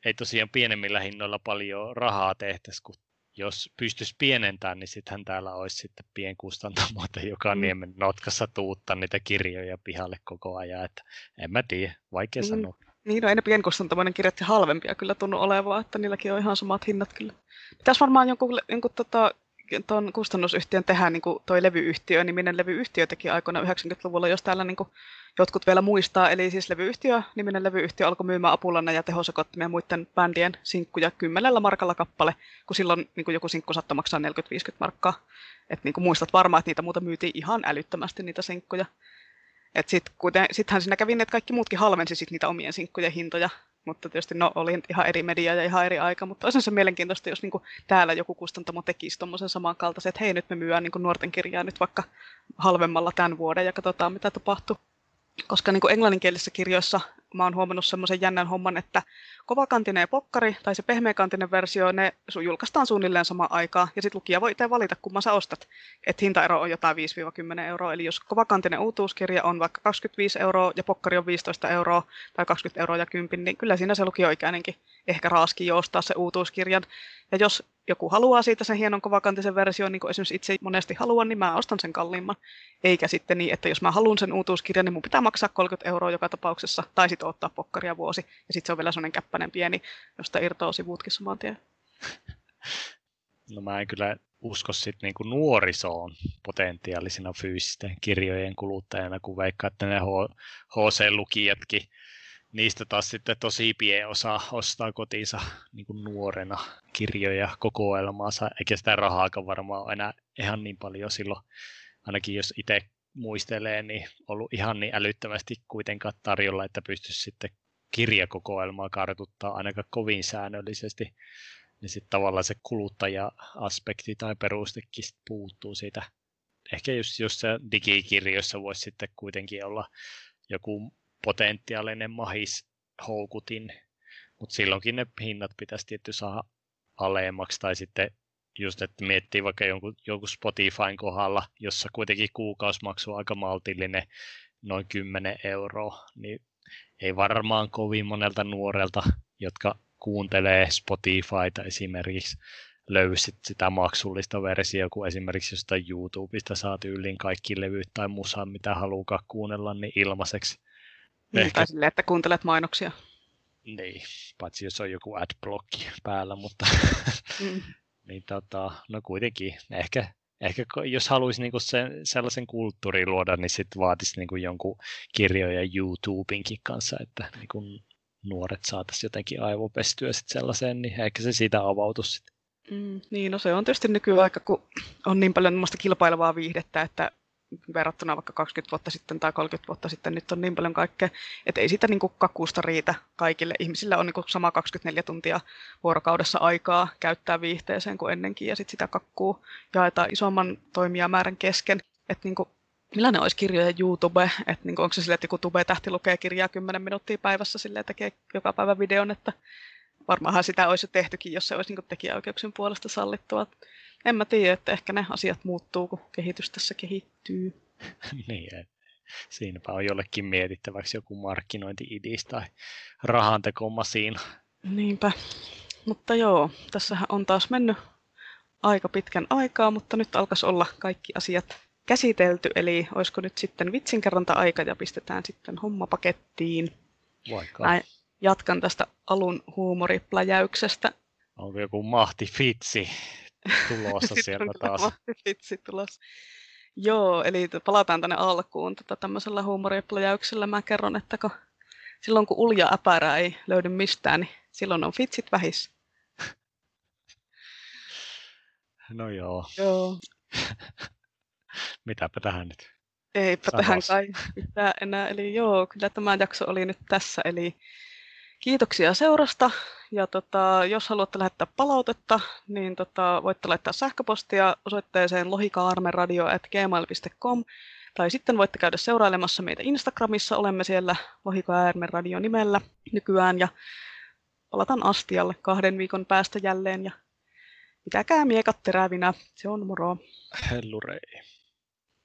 ei tosiaan pienemmillä hinnoilla paljon rahaa tehtäisi, kun jos pystyisi pienentämään, niin sittenhän täällä olisi sitten pienkustantamoita, joka niemen notkassa tuuttaa niitä kirjoja pihalle koko ajan. Että en mä tiedä, vaikea sanoa. Niin, no ei ne pienkustantamoiden kirjat ja halvempia kyllä tunnu olevaa, että niilläkin on ihan samat hinnat kyllä. Pitäisi varmaan jonkun tuon kustannusyhtiön tehdä, niin kuin toi levyyhtiö, niminen levyyhtiö teki aikoina 90-luvulla, jos täällä niin kuin jotkut vielä muistaa. Eli siis levyyhtiö, niminen levyyhtiö alkoi myymään Apulanne ja Tehosakottimia ja muiden bändien sinkkuja 10 markalla kappale, kun silloin niin kuin joku sinkku saattoi maksaa 40-50 markkaa. Et niin kuin muistat varmaan, että niitä muuta myytiin ihan älyttömästi niitä sinkkuja. Sittenhän siinä kävi, että kaikki muutkin halvensi sit niitä omien sinkkujen hintoja, mutta tietysti oli ihan eri media ja ihan eri aika, mutta olisi se mielenkiintoista, jos niinku täällä joku kustantamo tekisi tommoisen samankaltaisen, että hei, nyt me myyään niinku nuorten kirjaa nyt vaikka halvemmalla tämän vuoden ja katsotaan mitä tapahtuu. Koska niinku englanninkielisissä kirjoissa mä oon huomannut semmoisen jännän homman, että kovakantinen ja pokkari tai se pehmeäkantinen versio, ne julkaistaan suunnilleen samaan aikaan ja sitten lukija voi itse valita, kumman sä ostat. Että hintaero on jotain 5-10 €, eli jos kovakantinen uutuuskirja on vaikka 25 € ja pokkari on 15 € tai 20 € ja 10, niin kyllä siinä se lukioikäinenkin ehkä raaski joustaa se uutuuskirjan. Ja jos joku haluaa siitä sen hienon kovakantisen version, niin kuin esimerkiksi itse monesti haluan, niin mä ostan sen kalliimman. Eikä sitten niin, että jos mä haluan sen uutuuskirjan, niin mun pitää maksaa 30 € joka tapauksessa, tai sitten ottaa pokkaria vuosi. Ja sitten se on vielä sellainen käppäinen pieni, josta irtoaa sivutkin saman tien. No mä en kyllä usko sitten niinku nuorisoon potentiaalisena fyysisten kirjojen kuluttajana, kun veikkaa, että ne HC-lukijatkin, niistä taas sitten tosi pieni osa ostaa kotiinsa niin kuin nuorena kirjoja kokoelmaansa, eikä sitä rahaakaan varmaan ole enää ihan niin paljon silloin, ainakin jos itse muistelee, niin ollut ihan niin älyttömästi kuitenkaan tarjolla, että pystyisi sitten kirjakokoelmaa kartuttaa ainakaan kovin säännöllisesti, niin sitten tavallaan se kuluttaja-aspekti tai perustekin puuttuu siitä. Ehkä jos se digikirjoissa voisi sitten kuitenkin olla joku potentiaalinen mahishoukutin, mutta silloinkin ne hinnat pitäisi tietty saada alemmaksi, tai sitten just, että miettii vaikka jonkun Spotifyn kohdalla, jossa kuitenkin kuukausimaksu on aika maltillinen, noin 10 €, niin ei varmaan kovin monelta nuorelta, jotka kuuntelee Spotifyta esimerkiksi, löysit sitä maksullista versiota, kun esimerkiksi jostain YouTubesta saa tyyliin kaikki levyt tai musaa, mitä haluaa kuunnella, niin ilmaiseksi. Ehkä silleen, että kuuntelet mainoksia. Niin, paitsi jos on joku adblocki päällä, mutta niin no kuitenkin. Ehkä jos haluaisi niinku sellaisen kulttuurin luoda, niin sitten vaatisi niinku jonkun kirjoja YouTubinkin kanssa, että niinku nuoret saataisiin jotenkin aivopestyä sit sellaiseen, niin ehkä se siitä avautuisi sitten. Niin, no se on tietysti nykyaika, kun on niin paljon kilpailevaa viihdettä, että verrattuna vaikka 20 vuotta sitten tai 30 vuotta sitten nyt on niin paljon kaikkea, että ei sitä niin kuin kakusta riitä kaikille. Ihmisillä on niin kuin sama 24 tuntia vuorokaudessa aikaa käyttää viihteeseen kuin ennenkin, ja sitten sitä kakkuu jaetaan isomman toimijamäärän kesken. Että niin kuin, millainen olisi kirjojen YouTube? Että niin kuin, onko se silleen, että joku tube-tähti lukee kirjaa 10 minuuttia päivässä silleen, että tekee joka päivä videon, että varmaanhan sitä olisi jo tehtykin, jos se olisi niin kuin tekijäoikeuksien puolesta sallittua. En mä tiedä, että ehkä ne asiat muuttuu, kun kehitys tässä kehittyy. Niin, siinäpä on jollekin mietittäväksi joku markkinointi-idis tai rahantekomasiina. Niinpä. Mutta joo, tässähän on taas mennyt aika pitkän aikaa, mutta nyt alkaisi olla kaikki asiat käsitelty. Eli olisiko nyt sitten vitsinkerronta-aika ja pistetään sitten homma pakettiin. Vaikka. Mä jatkan tästä alun huumoripläjäyksestä. Onko joku mahtifitsi tulossa siellä taas? Mahtifitsi tulossa. Joo, eli palataan tänne alkuun tämmöisellä huumoripläjäyksellä. Mä kerron, että silloin kun ulja äpärä ei löydy mistään, niin silloin on fitsit vähissä. No joo. Joo. Mitäpä tähän nyt? Eipä sanos. Tähän kai mitään enää. Eli joo, kyllä tämä jakso oli nyt tässä. Eli kiitoksia seurasta. Ja jos haluatte lähettää palautetta, niin voitte laittaa sähköpostia osoitteeseen lohikaarmeradio@gmail.com. Tai sitten voitte käydä seurailemassa meitä Instagramissa. Olemme siellä Lohikaarmeradio nimellä nykyään. Ja palataan astialle 2 viikon päästä jälleen. Ja pitäkää miekat terävinä. Se on moro. Hellurei.